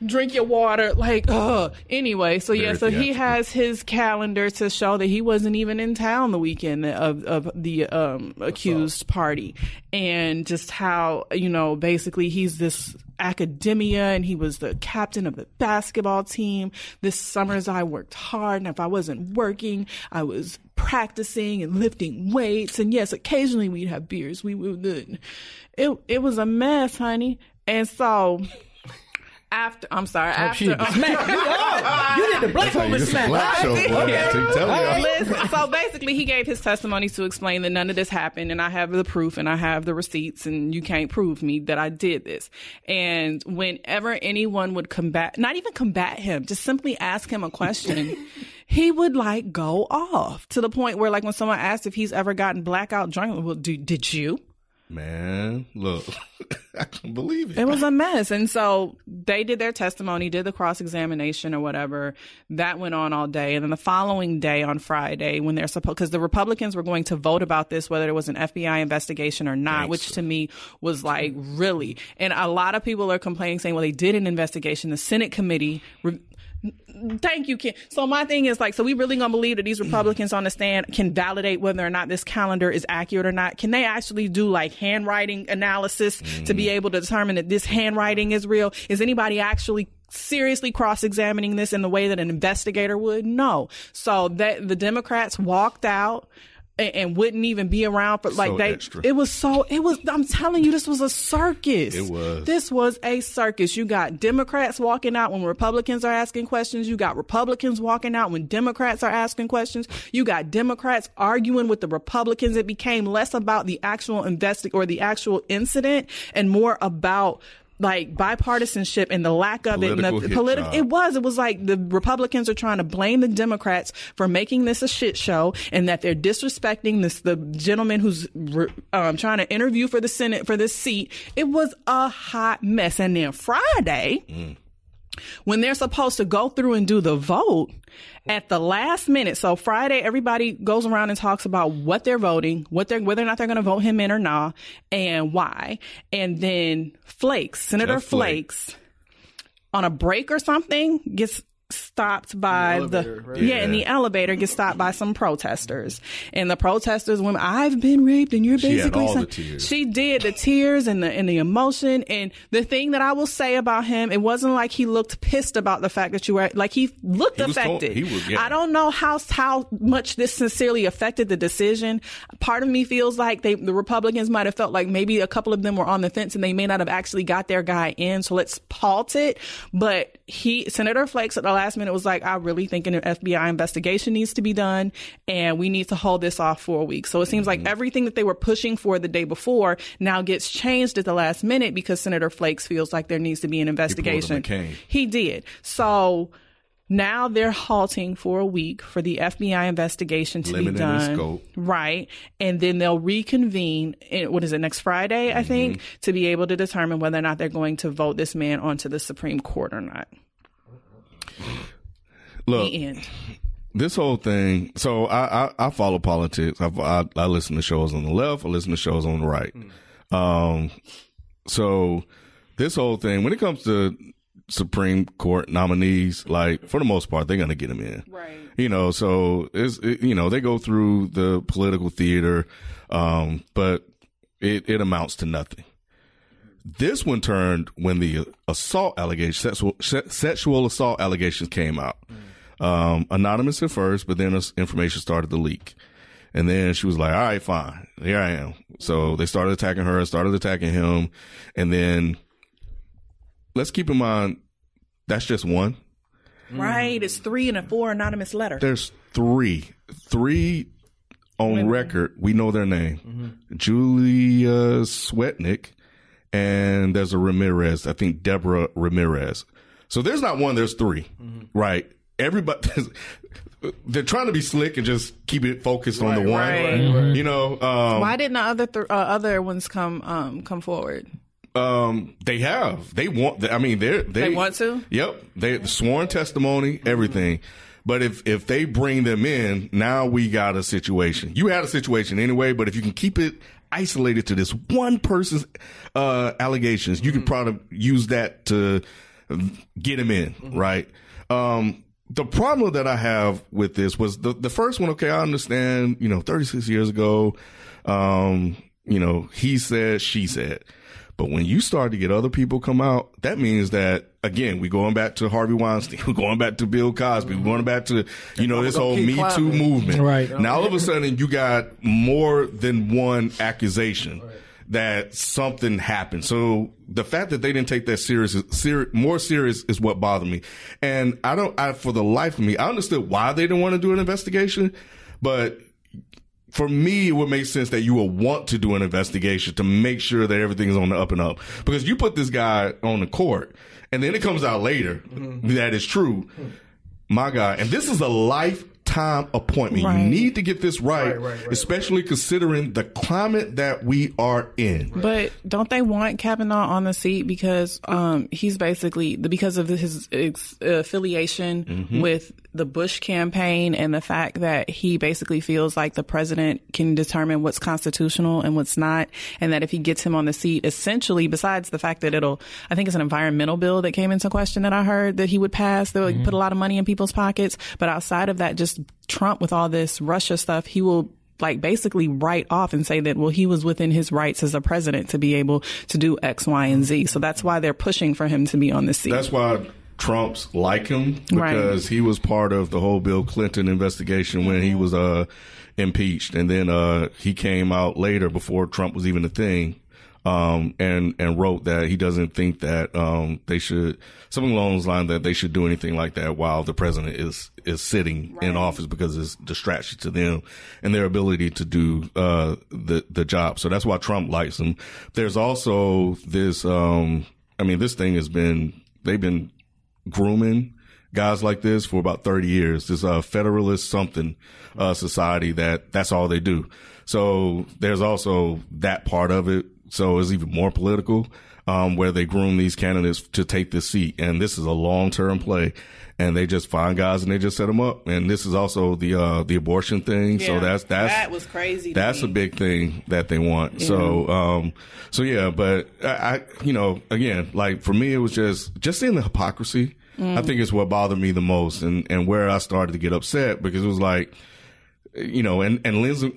drink your water. Like, anyway, so yeah, so he has his calendar to show that he wasn't even in town the weekend of the accused party, and just how, you know, basically he's this academia and he was the captain of the basketball team. This summers I worked hard, and if I wasn't working, I was practicing and lifting weights. And yes, occasionally we'd have beers. We would. It was a mess, honey. And so so basically he gave his testimony to explain that none of this happened, and I have the proof and I have the receipts, and you can't prove me that I did this. And whenever anyone would not even combat him, just simply ask him a question, he would like go off, to the point where, like, when someone asked if he's ever gotten blackout drunk, well, did you? Man, look, I can't believe it. It was a mess. And so they did their testimony, did the cross-examination or whatever. That went on all day. And then the following day on Friday, when they're supposed, because the Republicans were going to vote about this, whether there was an FBI investigation or not, which to me was like, really? And a lot of people are complaining, saying, well, they did an investigation. The Senate committee... Thank you, Ken. So my thing is, like, so we really gonna believe that these Republicans on the stand can validate whether or not this calendar is accurate or not? Can they actually do, like, handwriting analysis to be able to determine that this handwriting is real? Is anybody actually seriously cross-examining this in the way that an investigator would? No. So that the Democrats walked out and wouldn't even be around for, like, so they extra. It was I'm telling you, this was a circus. It was. This was a circus. You got Democrats walking out when Republicans are asking questions. You got Republicans walking out when Democrats are asking questions. You got Democrats arguing with the Republicans. It became less about the actual incident and more about, like, bipartisanship and the lack of political. It was like the Republicans are trying to blame the Democrats for making this a shit show, and that they're disrespecting this, the gentleman who's trying to interview for the Senate for this seat. It was a hot mess. And then Friday, when they're supposed to go through and do the vote, at the last minute, so Friday everybody goes around and talks about what they're voting, whether or not they're going to vote him in or not, and why. And then Senator Flakes, on a break or something, gets stopped by gets stopped by some protesters. And the protesters, when I've been raped and you're basically she did the tears and the emotion. And the thing that I will say about him, it wasn't like he looked pissed about the fact that you were, like, he looked affected. I don't know how much this sincerely affected the decision. Part of me feels like the Republicans might have felt like maybe a couple of them were on the fence and they may not have actually got their guy in, so let's halt it. But Senator Flakes at the last minute was like, I really think an FBI investigation needs to be done, and we need to hold this off for a week. So it seems like everything that they were pushing for the day before now gets changed at the last minute because Senator Flakes feels like there needs to be an investigation. He did. So now they're halting for a week for the FBI investigation to be done. Scope. Right. And then they'll reconvene, next Friday, I think, to be able to determine whether or not they're going to vote this man onto the Supreme Court or not. Look, this whole thing. So I follow politics. I listen to shows on the left. I listen to shows on the right. So this whole thing, when it comes to Supreme Court nominees, like, for the most part, they're going to get them in. Right. You know, so they go through the political theater, but it amounts to nothing. This one turned when the sexual assault allegations came out. Anonymous at first, but then information started to leak. And then she was like, all right, fine. Here I am. So they started attacking her, started attacking him. And then let's keep in mind, that's just one. Right. It's 3 and 4 anonymous letters. There's three on record. We know their name. Julia Swetnick. And there's a Ramirez, I think Deborah Ramirez. So there's not one, there's three, right? Everybody, they're trying to be slick and just keep it focused on the one, right. You know. Why didn't the other ones come forward? They have. They want. I mean, they want to. Yep, they sworn testimony, everything. But if they bring them in, now we got a situation. You had a situation anyway, but if you can keep it isolated to this one person's allegations, you can probably use that to get him in, mm-hmm. right? The problem that I have with this was the first one, okay, I understand, 36 years ago, he said, she said. But when you start to get other people come out, that means that, again, we're going back to Harvey Weinstein. We're going back to Bill Cosby. We're going back to, this whole Me Too movement. Right. Now, all of a sudden, you got more than one accusation that something happened. So the fact that they didn't take that more serious is what bothered me. And for the life of me, I understood why they didn't want to do an investigation, but for me, it would make sense that you would want to do an investigation to make sure that everything is on the up and up. Because you put this guy on the court, and then it comes out later mm-hmm. that it's true. Mm-hmm. My God. And this is a lifetime appointment. Right. You need to get this right, especially considering the climate that we are in. But don't they want Kavanaugh on the seat because he's basically, because of his affiliation mm-hmm. with the Bush campaign and the fact that he basically feels like the president can determine what's constitutional and what's not, and that if he gets him on the seat, essentially, besides the fact that I think it's an environmental bill that came into question that I heard that he would pass, that would mm-hmm. put a lot of money in people's pockets. But outside of that, just Trump with all this Russia stuff, he will basically write off and say that, well, he was within his rights as a president to be able to do X, Y, and Z. So that's why they're pushing for him to be on the seat. That's why Trump's like him, because he was part of the whole Bill Clinton investigation when he was impeached, and then he came out later before Trump was even a thing, and wrote that he doesn't think that they should, something along those lines, that they should do anything like that while the president is sitting in office, because it's distraction to them and their ability to do the job. So that's why Trump likes him. There's also this this thing has been, they've been grooming guys like this for about 30 years. This Federalist something society that's all they do. So there's also that part of it. So it's even more political, where they groom these candidates to take this seat. And this is a long-term play. And they just find guys and they just set them up. And this is also the abortion thing. Yeah, so that was crazy. That's a big thing that they want. Yeah. But I for me, it was just seeing the hypocrisy. Mm. I think it's what bothered me the most, and where I started to get upset, because it was like, and Lindsay,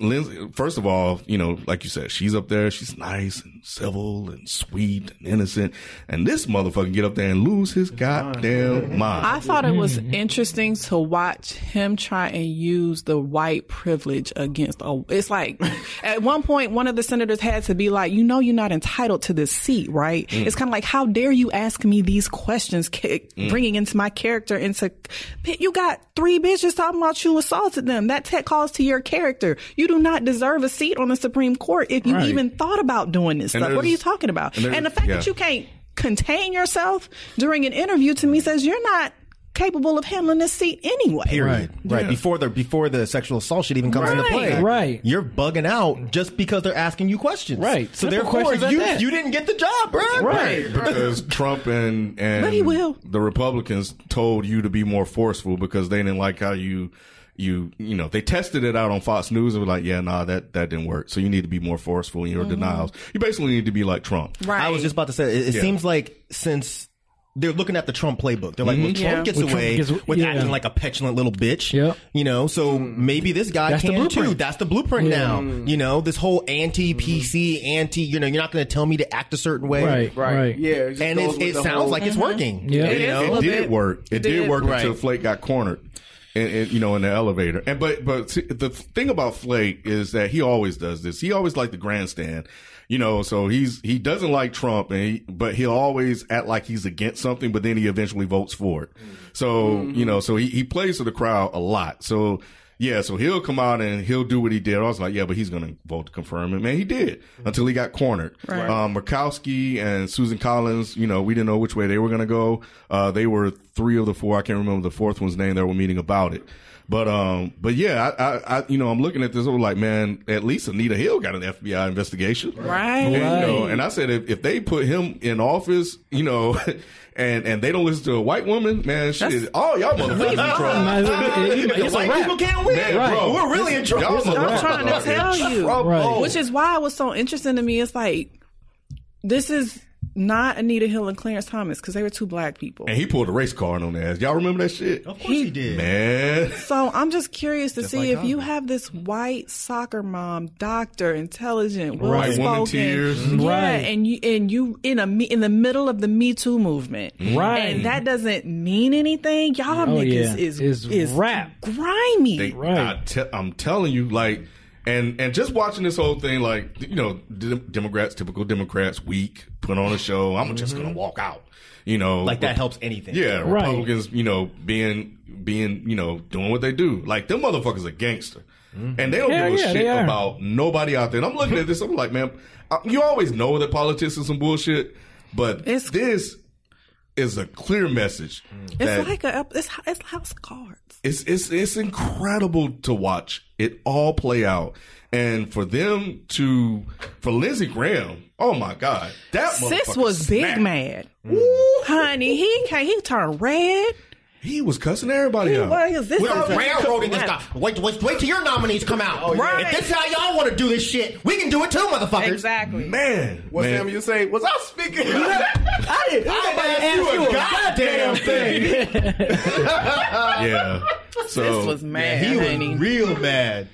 first of all, like you said, she's up there. She's nice and civil and sweet and innocent. And this motherfucker get up there and lose his goddamn mind. I thought it was interesting to watch him try and use the white privilege against. It's like at one point, one of the senators had to be like, you're not entitled to this seat, right? Mm. It's kind of like, how dare you ask me these questions, bringing into my character into. You got three bitches talking about you assaulted them. That tech call to your character. You do not deserve a seat on the Supreme Court if you even thought about doing this stuff. What are you talking about? And the fact that you can't contain yourself during an interview, to me, says you're not capable of handling this seat anyway. Period. Right. Yeah. Before the sexual assault shit even comes into play. Right. You're bugging out just because they're asking you questions. Right. So therefore, you didn't get the job, bro. Right. Because Trump and the Republicans told you to be more forceful because they didn't like how you they tested it out on Fox News and were like, that didn't work. So you need to be more forceful in your denials. You basically need to be like Trump. Right. I was just about to say, it seems like since they're looking at the Trump playbook, they're like, Trump gets away with acting like a petulant little bitch, so maybe this guy can too. That's the blueprint now. This whole anti-PC, you're not going to tell me to act a certain way. Right. Yeah. And it sounds like it's working. Yeah. It did work. It did work until Flake got cornered. In the elevator. And but the thing about Flake is that he always does this. He always liked the grandstand, so he doesn't like Trump, but he'll always act like he's against something, but then he eventually votes for it. So, so he plays to the crowd a lot. So, so he'll come out and he'll do what he did. I was like, but he's going to vote to confirm it. Man, he did until he got cornered. Right. Murkowski and Susan Collins, we didn't know which way they were going to go. They were three of the four. I can't remember the fourth one's name that were meeting about it. But I'm looking at this. I'm like, man, at least Anita Hill got an FBI investigation. Right. And I said, if they put him in office, and they don't listen to a white woman, man, shit, all y'all motherfuckers in trouble. White people can't win. Man, bro, we're really in trouble. I'm trying to tell you. Right. Which is why it was so interesting to me. It's like, this is Not Anita Hill and Clarence Thomas, because they were two black people. And he pulled a race card on their ass. Y'all remember that shit? Of course he did. Man. So I'm just curious to see if you have this white soccer mom, doctor, intelligent, well-spoken, woman tears. And you in the middle of the Me Too movement. Right. And that doesn't mean anything. Y'all niggas is rap. Grimy. I'm telling you, like... And just watching this whole thing, like, you know, Democrats, typical Democrats, weak, put on a show. I'm just going to walk out, you know. Like that helps anything. Yeah. Right. Republicans, you know, being, you know, doing what they do. Like, them motherfuckers are gangster. Mm-hmm. And they don't give a shit about nobody out there. And I'm looking at this. I'm like, man, you always know that politics is some bullshit. But this is a clear message. It's like it's house cards. It's incredible to watch it all play out, and for them for Lindsey Graham, oh my God, that sis was snapped. Big mad. Ooh, honey, he turned red. He was cussing everybody out. We're railroading this guy. Wait till your nominees come out. Oh, yeah. Right. If this is how y'all want to do this shit, we can do it too, motherfuckers. Exactly. Man. What Sam you say? Was I speaking? I didn't ask you a goddamn thing. Yeah. So, this was mad. He was real mad.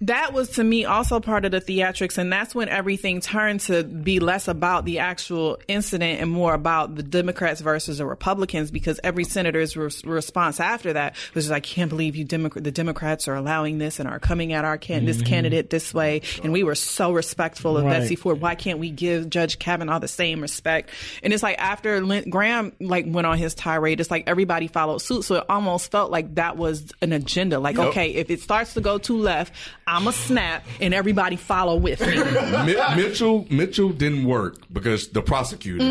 That was, to me, also part of the theatrics, and that's when everything turned to be less about the actual incident and more about the Democrats versus the Republicans, because every senator's response after that was just, I can't believe you the Democrats are allowing this and are coming at our this candidate this way, and we were so respectful of Betsy Ford. Why can't we give Judge Kavanaugh the same respect? And it's like after Graham went on his tirade, it's like everybody followed suit, so it almost felt like that was an agenda. Like, okay, if it starts to go too left, I'ma snap and everybody follow with me. Mitchell didn't work because the prosecutor,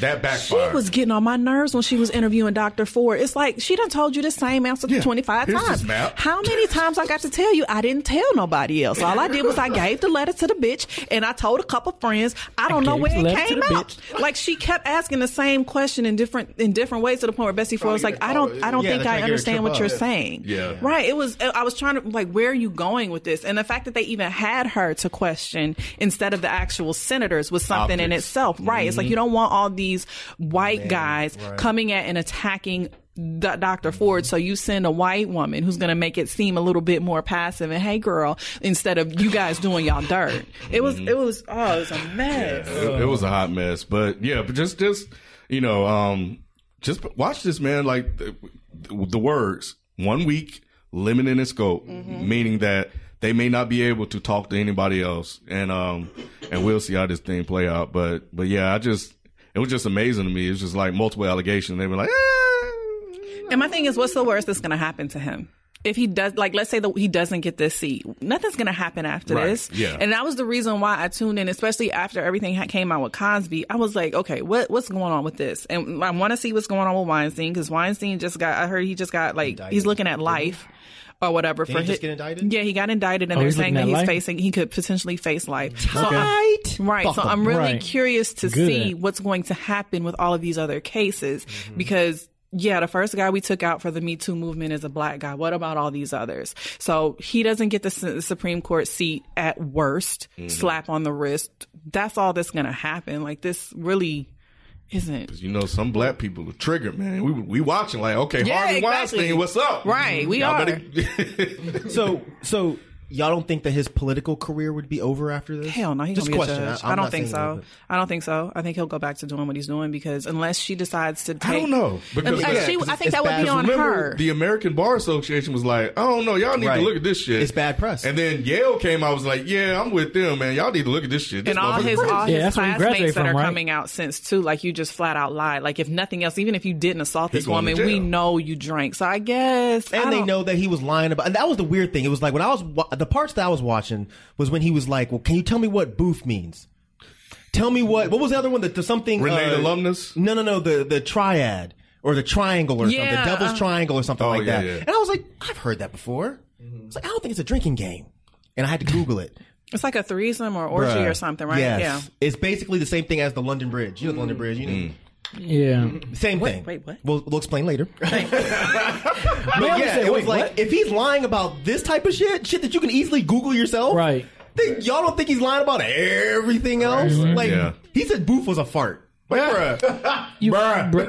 that backfired. She was getting on my nerves when she was interviewing Dr. Ford. It's like, she done told you the same answer 25 times. How many times I got to tell you? I didn't tell nobody else. All I did was I gave the letter to the bitch and I told a couple friends. I don't know where it came out. Like, she kept asking the same question in different ways, to the point where Betsy Ford was like, I don't think I understand what you're saying. Yeah. Right. I was trying to, where are you going with this? And the fact that they even had her to question instead of the actual senators was something in itself. Right. Mm-hmm. It's like, you don't want all these white guys coming at and attacking Dr. Ford, so you send a white woman who's going to make it seem a little bit more passive and, hey girl, instead of you guys doing y'all dirt. It was a mess. Yeah, it was a hot mess. But yeah, but just you know, just watch this, man. Like, the words, 1 week, limited in scope, meaning that they may not be able to talk to anybody else, and we'll see how this thing play out. But yeah, it was just amazing to me. It was just like multiple allegations. They were like, and my thing is, what's the worst that's going to happen to him? If he does, let's say that he doesn't get this seat, nothing's going to happen after this. Yeah. And that was the reason why I tuned in, especially after everything came out with Cosby. I was like, okay, what's going on with this? And I want to see what's going on with Weinstein, because Weinstein I heard he just got, indicted. He's looking at life or whatever. Did he just get indicted? Yeah, he got indicted, and they're saying that he could potentially face life. So I'm really curious to see what's going to happen with all of these other cases, because... yeah, the first guy we took out for the Me Too movement is a black guy. What about all these others? So he doesn't get the Supreme Court seat at worst. Slap on the wrist. That's all that's going to happen. This really isn't. 'Cause some black people are triggered, man. We watching Harvey Weinstein, what's up? Right, we y'all are. So y'all don't think that his political career would be over after this? Hell no, he's going to be a judge. I don't think so. I don't think so. I think he'll go back to doing what he's doing, because unless she decides to take... I don't know. I think that would be on her. The American Bar Association was like, I don't know, y'all need to look at this shit. It's bad press. And then Yale came out was like, yeah, I'm with them, man. Y'all need to look at this shit. This and all his classmates that are coming out since, too, you just flat out lied. If nothing else, even if you didn't assault this woman, we know you drank. So I guess... And they know that he was lying about... And that was the weird thing. It was when I was... The parts that I was watching was when he was like, well, can you tell me what booth means? Tell me what was the other one? The something... Renegade alumnus? No, the triad or the triangle or something. The devil's triangle or something that. Yeah. And I was like, I've heard that before. I was like, I don't think it's a drinking game. And I had to Google it. It's like a threesome or orgy or something, right? Yes. Yeah. It's basically the same thing as the London Bridge. You know the London Bridge, you know. Mm. Yeah. Same thing. Wait, what? We'll explain later. But it was if he's lying about this type of shit that you can easily Google yourself, right? Y'all don't think he's lying about everything else? Right. Like, yeah. He said Boof was a fart. Bruh.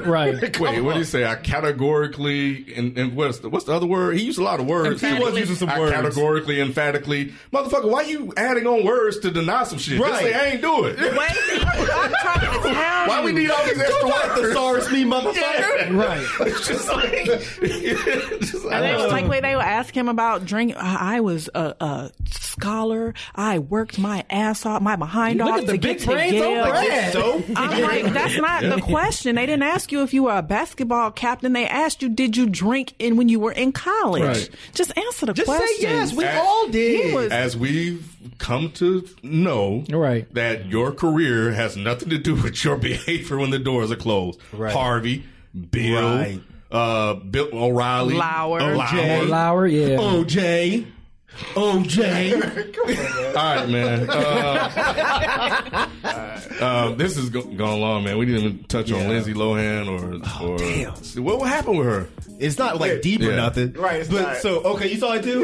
Right. Wait, what did he say? I categorically, and what's the other word? He used a lot of words. Emphatically. He was using some words. Categorically, emphatically. Motherfucker, why you adding on words to deny some shit? Right. Just say, I ain't do it. I'm trying to tell you. Why we need all these extra words? The SARS me motherfucker. Yeah. Right. It's just like. And they were like, wait, they would ask him about drink. I was a scholar. I worked my ass off, my behind off. Look at the big brains on Brad. I'm like, that's not the question. They didn't ask you if you were a basketball captain. They asked you, did you drink when you were in college? Right. Just answer the question. Just say yes. We all did. As we've come to know, right, that your career has nothing to do with your behavior when the doors are closed. Right. Harvey, Bill, right. Bill O'Reilly, Lauer, yeah, OJ. All right, man. This is gone long, man. We didn't even touch on Lindsay Lohan or damn. What happened with her? It's not like deep or nothing, right? It's but not. So okay, you saw it too.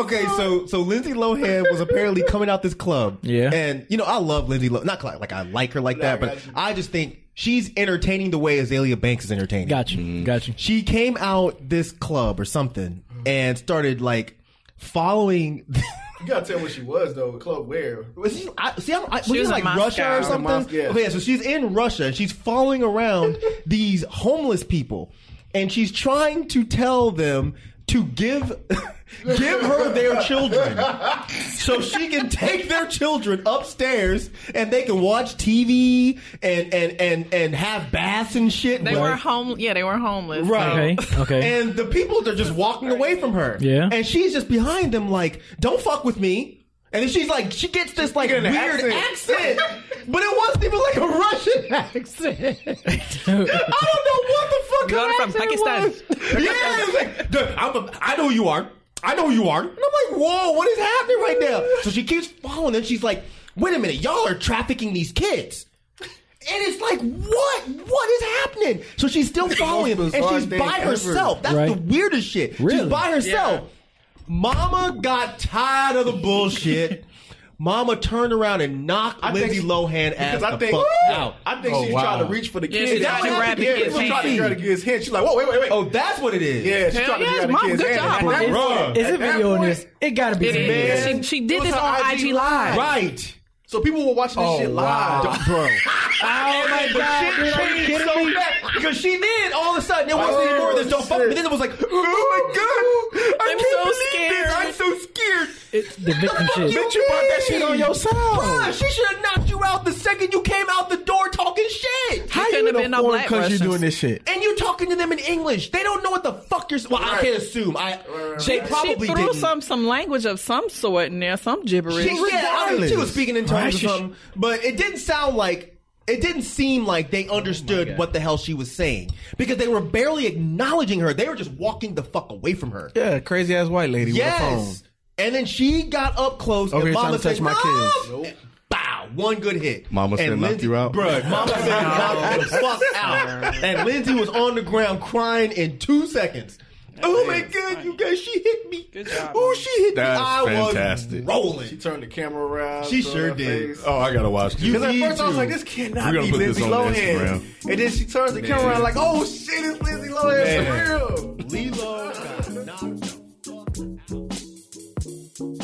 Okay, so Lindsay Lohan was apparently coming out this club, yeah. And you know, I love Lindsay Lohan. Not like I like her like that, but I just think she's entertaining the way Azalea Banks is entertaining. Got you. She came out this club or something and started like. Following, you gotta tell where she was though. Club where? She was like Moscow, Russia or something. Okay, so she's in Russia and she's following around these homeless people, and she's trying to tell them to give her their children so she can take their children upstairs and they can watch TV and have baths and shit. They were homeless. Right. So. Okay. And the people, they're just walking away from her. Yeah. And she's just behind them like, don't fuck with me. And then she's like, she gets this like weird accent. But it wasn't even like a Russian accent. I don't know what the fuck her accent from Pakistan. Was. Yeah, it was like, I know who you are. And I'm like, whoa, what is happening right now? So she keeps following and she's like, wait a minute, y'all are trafficking these kids. And it's like, what is happening? So she's still following him and she's by herself. That's the weirdest shit. Really? She's by herself. Yeah. Mama got tired of the bullshit. Mama turned around and knocked Lindsay Lohan ass fuck out. I think she tried to reach for the kid. Yeah, she tried to get his hand. She's like, whoa, wait. Oh, that's what it is. Yeah, she tried to get the kid's hand. Bro, is it video on this? It gotta be. Man. She did this on IG Live. Right. So people were watching this shit live. Bro. Oh my God. Shit changed so bad. Because she did, all of a sudden, it wasn't even more of this, don't fuck me. Then it was like, oh my God. I'm so scared. It's the victim shit. Bitch, you brought that shit on yourself. Bruh, she should have knocked you out the second you came out the door talking shit. How you in a foreign country doing this shit? And you talking to them in English. They don't know what the fuck you're... Well, I can't assume. They probably she threw didn't. some language of some sort in there, some gibberish. She was speaking in tongues or something, but it didn't sound like... It didn't seem like they understood what the hell she was saying because they were barely acknowledging her. They were just walking the fuck away from her. Yeah, crazy ass white lady with a phone. And then she got up close and Mama said, touch my kids. Nope. Bow, one good hit. Mama said, knock you out. Bro, Mama said, knock the fuck out. And Lindsay was on the ground crying in 2 seconds. Oh my God, you guys, she hit me. Good job. Oh, she hit me. I was rolling. She turned the camera around. She sure did. Oh, I got to watch this. Because at first I was like, this cannot be Lindsay Lohan. And then she turns the camera around like, oh shit, it's Lindsay Lohan for real. Lilo got knocked out.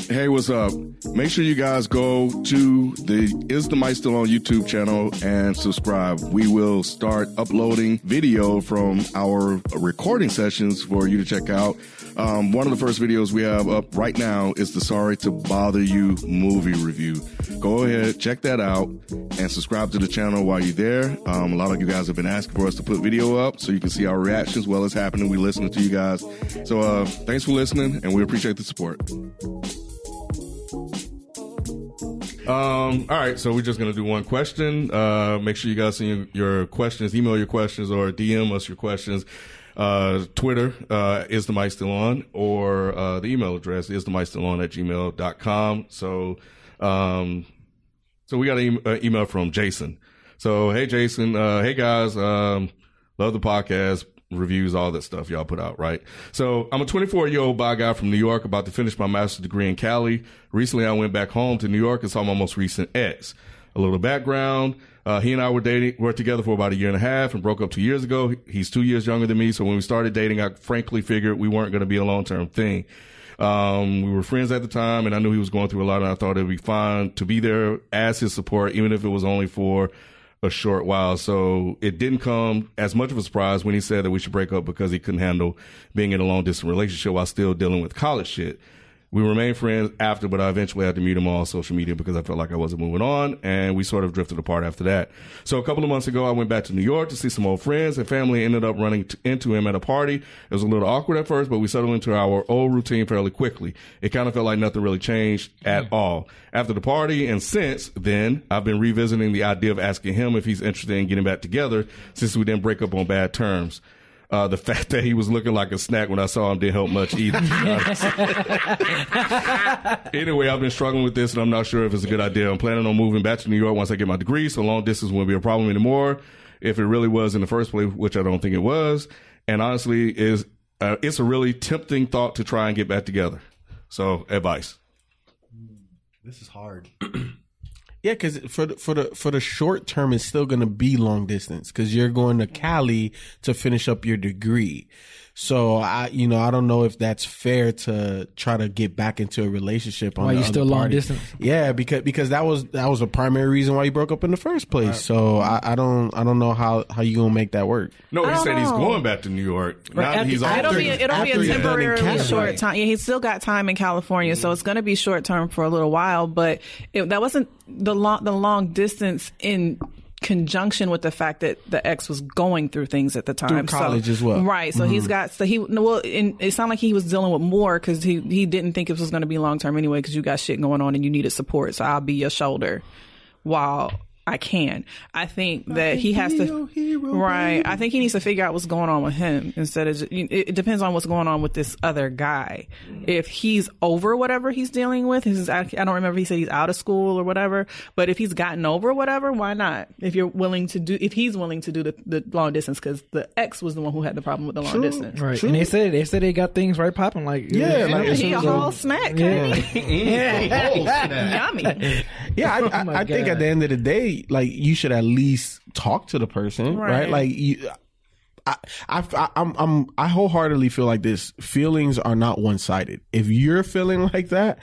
Hey, what's up? Make sure you guys go to the Is the Mic Still On YouTube channel and subscribe. We will start uploading video from our recording sessions for you to check out. One of the first videos we have up right now is the Sorry to Bother You movie review. Go ahead, check that out, and subscribe to the channel while you're there. A lot of you guys have been asking for us to put video up so you can see our reactions while it's happening. We listening to you guys. So thanks for listening, and we appreciate the support. All right, so we're just going to do one question. Make sure you guys send your questions, email your questions, or DM us your questions. Twitter, Is the Mic Still On, or the email address, isthemicstillon@gmail.com. So we got an email from Jason. So, hey, Jason. Hey, guys. Love the podcast. reviews, all that stuff y'all put out, right? So I'm a 24-year-old bi guy from New York about to finish my master's degree in Cali. Recently, I went back home to New York and saw my most recent ex. A little background. He and I were dating, were together for about a year and a half and broke up 2 years ago. He's 2 years younger than me. So when we started dating, I frankly figured we weren't going to be a long-term thing. We were friends at the time and I knew he was going through a lot and I thought it'd be fine to be there as his support, even if it was only for a short while. So it didn't come as much of a surprise when he said that we should break up because he couldn't handle being in a long distance relationship while still dealing with college shit. We remained friends after, but I eventually had to mute him on social media because I felt like I wasn't moving on, and we sort of drifted apart after that. So a couple of months ago, I went back to New York to see some old friends, and family ended up running into him at a party. It was a little awkward at first, but we settled into our old routine fairly quickly. It kind of felt like nothing really changed at all. After the party, and since then, I've been revisiting the idea of asking him if he's interested in getting back together since we didn't break up on bad terms. The fact that he was looking like a snack when I saw him didn't help much either. Anyway, I've been struggling with this, and I'm not sure if it's a good idea. I'm planning on moving back to New York once I get my degree, so long distance won't be a problem anymore, if it really was in the first place, which I don't think it was. And honestly, it's a really tempting thought to try and get back together. So, advice. This is hard. Yeah, because for the short term, it's still going to be long distance because you're going to Cali to finish up your degree. So I don't know if that's fair to try to get back into a relationship. Why you still long distance? Yeah, because that was the primary reason why you broke up in the first place. Right. So I don't know how you gonna make that work. No, he said he's going back to New York. Now he's on. It'll be a temporarily short time. Yeah, he's still got time in California, so it's gonna be short term for a little while. But that wasn't the long distance in conjunction with the fact that the ex was going through things at the time, through college as well, right? So it sounded like he was dealing with more because he didn't think it was going to be long term anyway because you got shit going on and you needed support. So I'll be your shoulder while I can. I think that he has to right. I think he needs to figure out what's going on with him instead of. It depends on what's going on with this other guy. If he's over whatever he's dealing with, I don't remember if he said he's out of school or whatever. But if he's gotten over whatever, why not? If he's willing to do the long distance, because the ex was the one who had the problem with the long distance, right? True. And they said they got things right popping, like he a whole snack, yummy. Yeah, I think at the end of the day. Like you should at least talk to the person, right? Like I wholeheartedly feel like this. Feelings are not one-sided. If you're feeling like that,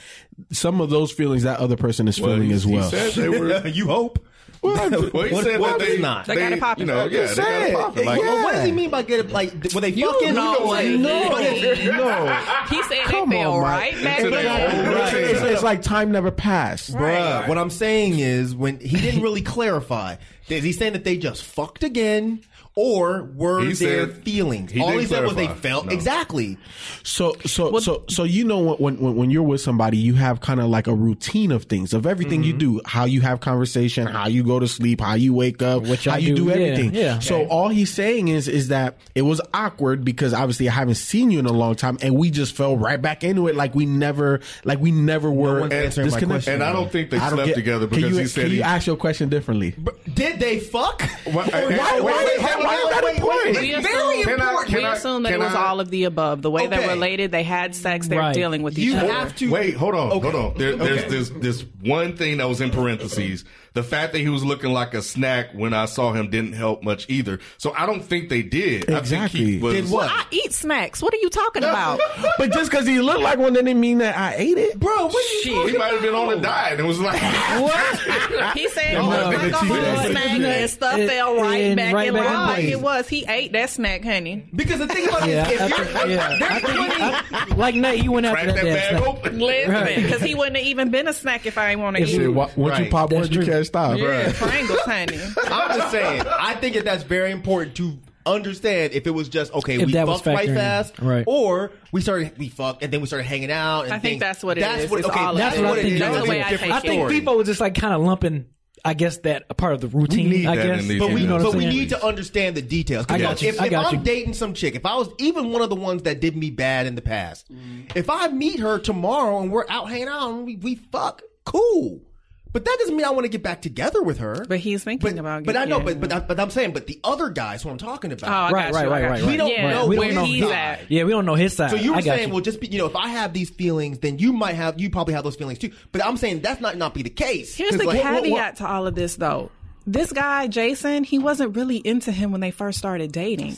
some of those feelings that other person is feeling as well. He said they were, you hope. Well, he said that they not. They got it popping. They got it popping. Like, well, what does he mean by get it? Like, were they fucking? No. He said they failed, right? It's like time never passed, right. Bruh. What I'm saying is, when he didn't really clarify, is he saying that they just fucked again? Or were their feelings? All he said was they felt. No. Exactly. So you know when you're with somebody, you have kind of like a routine of things, of everything you do, how you have conversation, how you go to sleep, how you wake up, how you do everything. Yeah. So all he's saying is that it was awkward because obviously I haven't seen you in a long time, and we just fell right back into it like we never were. No, and I don't think they slept together because he said. Can you ask your question differently? Did they fuck? Why? We assume that it was all of the above. The way they're related, they had sex, they're dealing with each other. Wait, hold on. There's one thing that was in parentheses. The fact that he was looking like a snack when I saw him didn't help much either. So I don't think they did. Exactly. Did what? Well, I eat snacks. What are you talking about? But just because he looked like one didn't mean that I ate it. Bro, what are you talking about? He might have been on a diet and was like... What? He said, and stuff fell right back in line. It was. He ate that snack, honey. Because the thing about it is, like Nate, he went after that bag open. Listen, because he wouldn't have even been a snack if I ain't want to eat it. Once you pop one, you can't stop, bro. Triangles, honey. I'm just saying, I think that's very important to understand if it was just, we fucked right fast, right. Or we fucked, and then we started hanging out. And I think that's what it is. That's what it is. That's the way I take it. I think people were just like kind of lumping... I guess that a part of the routine. We need we need to understand the details. If I'm dating some chick, if I was even one of the ones that did me bad in the past, if I meet her tomorrow and we're out hanging out and we fuck, cool. But that doesn't mean I want to get back together with her. But he's thinking about. But I know. But I'm saying. But the other guys, who I'm talking about. Oh, right. We don't know where he's at. Yeah, we don't know his side. So you're saying, well, just be, you know, if I have these feelings, then you probably have those feelings too. But I'm saying that's not be the case. Here's the caveat to all of this, though. This guy, Jason, he wasn't really into him when they first started dating.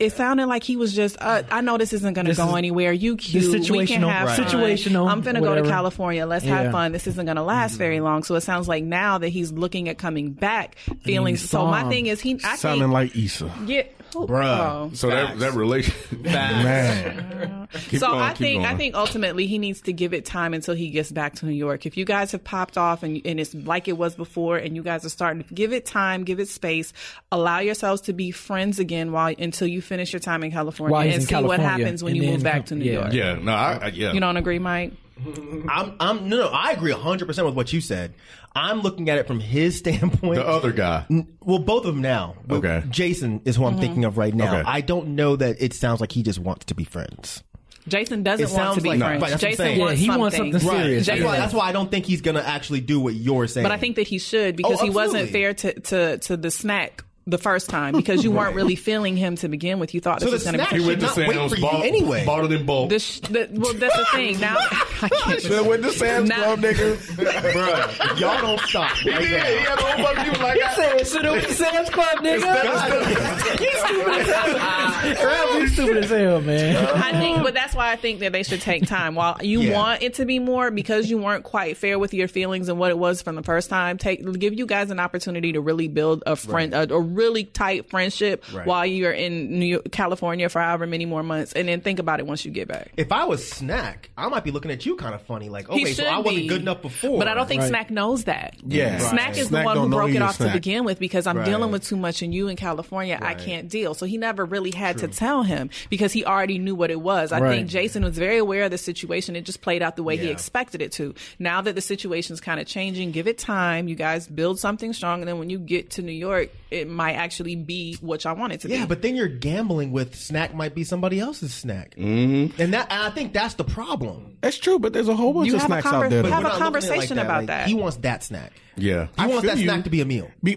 It sounded like he was just, I know this isn't going to go anywhere. You cute. We can have situational. I'm going to go to California. Let's have fun. This isn't going to last very long. So it sounds like now that he's looking at coming back, feelings. So my thing is, I think, like Issa. Yeah. Bruh. Oh, so that relationship. Man. I think ultimately he needs to give it time until he gets back to New York. If you guys have popped off and it's like it was before and you guys are starting to give it time, give it space, allow yourselves to be friends again until you finish your time in California and see what happens when you move back to New York. Yeah. No, I You don't agree, Mike? I agree 100% with what you said. I'm looking at it from his standpoint. The other guy. Well, both of them now. Okay. Jason is who I'm thinking of right now. Okay. I don't know that it sounds like he just wants to be friends. Jason doesn't want to be friends. Right, Jason wants something serious. Right. That's why I don't think he's going to actually do what you're saying. But I think that he should because he wasn't fair to the snack the first time because you weren't really feeling him to begin with. You thought this was going to be... He went to Sam's anyway. Bottled in bulk. Well, that's the thing. Now, I can't... He went to Sam's Club, niggas. Bruh, y'all don't stop. He did. He had a whole bunch of people like that. He said, should it be Sam's Club, nigga? He's stupid as hell. He's stupid as hell, man. But that's why I think that they should take time. While you want it to be more, because you weren't quite fair with your feelings and what it was from the first time, give you guys an opportunity to really build a friend... really tight friendship while you're in New York, California for however many more months, and then think about it once you get back. If I was Snack, I might be looking at you kind of funny, like, okay, so I wasn't good enough before. But I don't think Snack knows that. Yeah. Snack is the one who broke it off to begin with because I'm dealing with too much, and you in California, I can't deal. So he never really had to tell him because he already knew what it was. I think Jason was very aware of the situation. It just played out the way he expected it to. Now that the situation's kind of changing, give it time. You guys build something strong, and then when you get to New York, it might actually be what I want it to be. Yeah, but then you're gambling with Snack might be somebody else's snack. Mm-hmm. And I think that's the problem. That's true, but there's a whole bunch of snacks out there. You have a conversation about that. He wants that snack. Yeah. He wants that snack to be a meal. Yeah,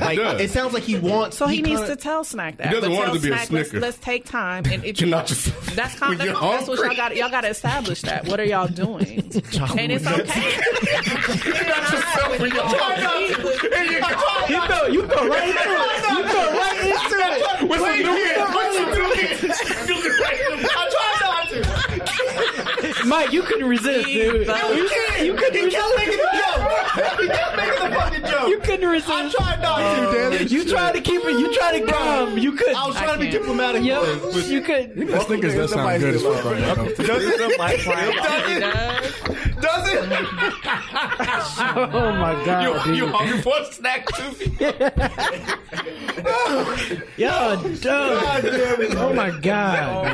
like, it sounds like he wants... So he needs to tell Snack that. He doesn't want it to be a Snicker. Let's take time. And if that's what y'all got to establish that. What are y'all doing? And it's okay. You're not yourself when you're talking. You go right into it. What you doing? Mike, you couldn't resist, dude. You kept making the fucking joke. You couldn't resist. I tried not to, damn it. You tried to keep it. You tried to come. You couldn't. I was trying to be diplomatic. You couldn't. This nigga's does sound good as fuck right now. Does it? Oh, my God, dude. You hungry for a snack, too? Yo, dude. Oh, my God.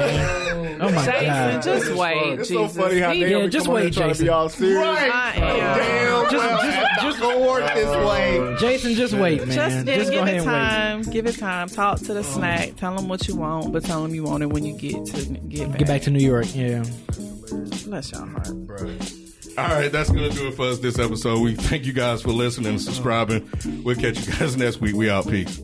Oh, my God. Just wait, Jesus. Funny how Naomi just wait, Jason. To be all serious. Right. Damn. Just go this way. Jason, just wait, man. Just give it time. Give it time. Talk to the snack. Tell him what you want, but tell him you want it when you get back to New York. Yeah. Bless your heart, bro. All right, that's going to do it for us this episode. We thank you guys for listening and subscribing. We'll catch you guys next week. We out. Peace.